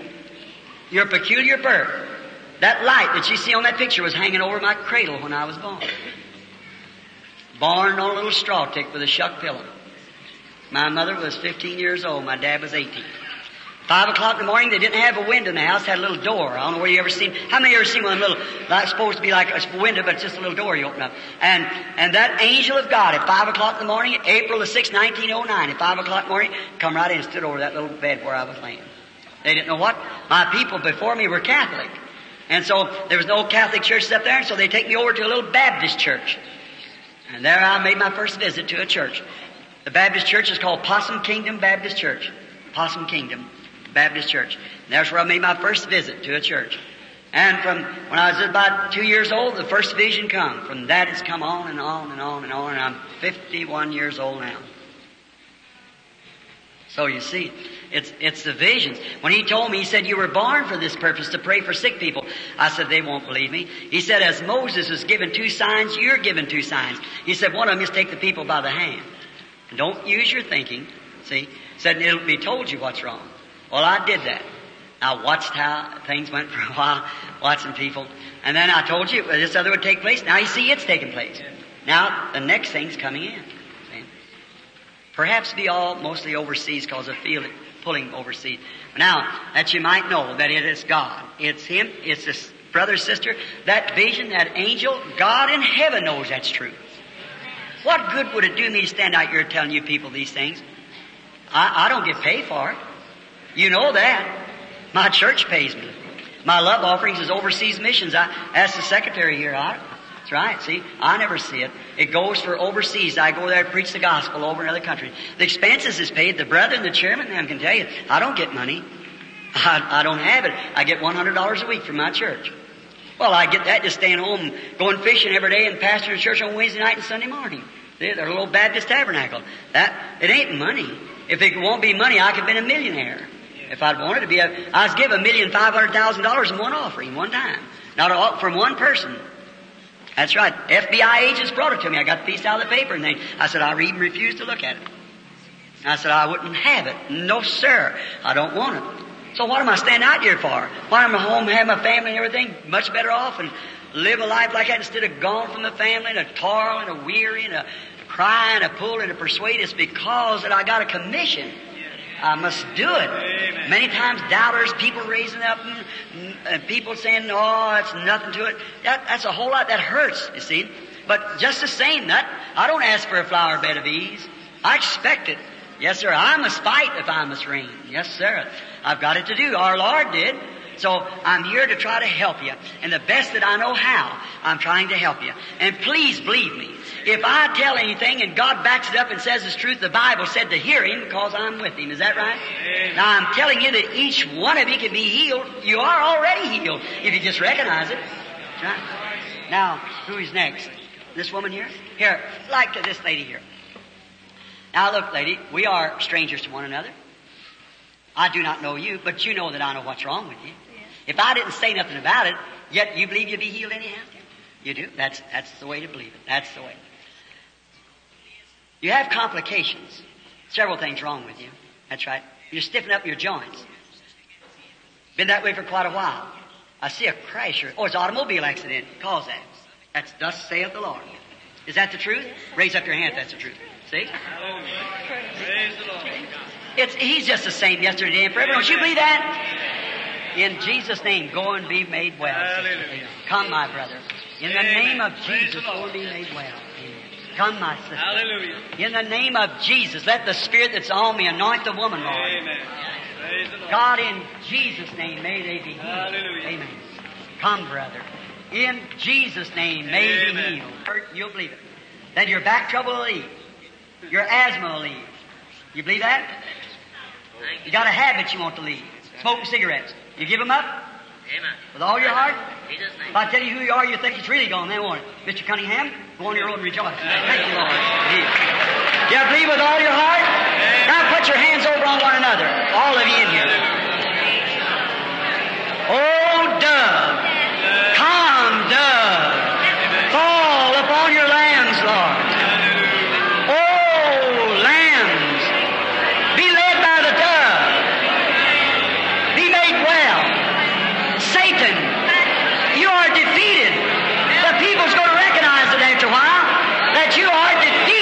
Your peculiar birth. That light that you see on that picture was hanging over my cradle when I was born. Born on a little straw tick with a shuck pillow. My mother was fifteen years old. My dad was eighteen. Five o'clock in the morning, they didn't have a window in the house. Had a little door. I don't know where you ever seen. How many of you ever seen one little, like supposed to be like a window, but it's just a little door you open up. And and that angel of God at five o'clock in the morning, April the sixth, nineteen oh nine, at five o'clock in the morning, come right in and stood over that little bed where I was laying. They didn't know what. My people before me were Catholic. And so there was no Catholic churches up there, and so they take me over to a little Baptist church. And there I made my first visit to a church. The Baptist church is called Possum Kingdom Baptist Church. Possum Kingdom Baptist Church. And that's where I made my first visit to a church. And from when I was about two years old, the first vision come. From that it's come on and on and on and on, and I'm fifty-one years old now. So you see, it's it's the visions. When he told me, he said, you were born for this purpose, to pray for sick people. I said, they won't believe me. He said, as Moses was given two signs, you're given two signs. He said, one of them is take the people by the hand. And don't use your thinking, see. He said, and it'll be told you what's wrong. Well, I did that. I watched how things went for a while, watching people. And then I told you, well, this other would take place. Now you see it's taking place. Now the next thing's coming in. Perhaps be all mostly overseas because of field pulling overseas. Now, that you might know that it is God. It's Him. It's this brother, sister. That vision, that angel, God in heaven knows that's true. What good would it do me to stand out here telling you people these things? I, I don't get paid for it. You know that. My church pays me. My love offerings is overseas missions. I asked the secretary here, I That's right, see? I never see it. It goes for overseas. I go there and preach the gospel over in another country. The expenses is paid. The brethren, the chairman, them can tell you, I don't get money. I, I don't have it. I get one hundred dollars a week from my church. Well, I get that just staying home, going fishing every day and pastoring the church on Wednesday night and Sunday morning. See, they're a little Baptist tabernacle. That, it ain't money. If it won't be money, I could have been a millionaire. If I'd wanted to be, a, I was given one million five hundred thousand dollars in one offering, one time. Not all, from one person. That's right. F B I agents brought it to me. I got the piece out of the paper and they, I said, I read and refuse to look at it. And I said, I wouldn't have it. No, sir. I don't want it. So what am I standing out here for? Why am I home, have my family and everything much better off and live a life like that instead of gone from the family and a toil and a weary and a cry and a pull and a persuade? It's because that I got a commission. I must do it. Amen. Many times doubters, people raising up, and, and people saying, oh, it's nothing to it. That, that's a whole lot. That hurts, you see. But just the same, that I don't ask for a flower bed of ease. I expect it. Yes, sir. I must fight if I must reign. Yes, sir. I've got it to do. Our Lord did. So I'm here to try to help you. And the best that I know how, I'm trying to help you. And please believe me. If I tell anything and God backs it up and says it's truth, the Bible said to hear Him because I'm with Him. Is that right? Amen. Now I'm telling you that each one of you can be healed. You are already healed if you just recognize it. Right? Now, who is next? This woman here? Here, like this lady here. Now look, lady, we are strangers to one another. I do not know you, but you know that I know what's wrong with you. If I didn't say nothing about it, yet you believe you'd be healed anyhow? You do? That's, that's the way to believe it. That's the way. You have complications. Several things wrong with you. That's right. You're stiffening up your joints. Been that way for quite a while. I see a crash. Or, oh, it's an automobile accident. Cause that. That's thus saith the Lord. Is that the truth? Raise up your hand if that's the truth. See? Praise the Lord. It's, he's just the same yesterday, today, and forever. Don't you believe that? In Jesus' name, go and be made well. Come, my brother. In the name of Jesus, go and be made well. Amen. Come, my sister. Hallelujah. In the name of Jesus, let the Spirit that's on me anoint the woman, Lord. Amen. Praise the Lord. God, in Jesus' name, may they be healed. Hallelujah. Amen. Come, brother. In Jesus' name, may Amen. Be healed. Hurt, you'll believe it. Then your back trouble will leave. Your asthma will leave. You believe that? You got a habit you want to leave. Smoking cigarettes. You give them up? Amen. With all your heart? If I tell you who you are, you think it's really gone. They won't. Mister Cunningham, go on your road and rejoice. Thank you, Lord. Do you believe with all your heart? Now put your hands over on one another. All of you in here. Oh, dove. Come, dove. Fall upon your lambs, Lord. You are defeated. The people's going to recognize it after a while that you are defeated.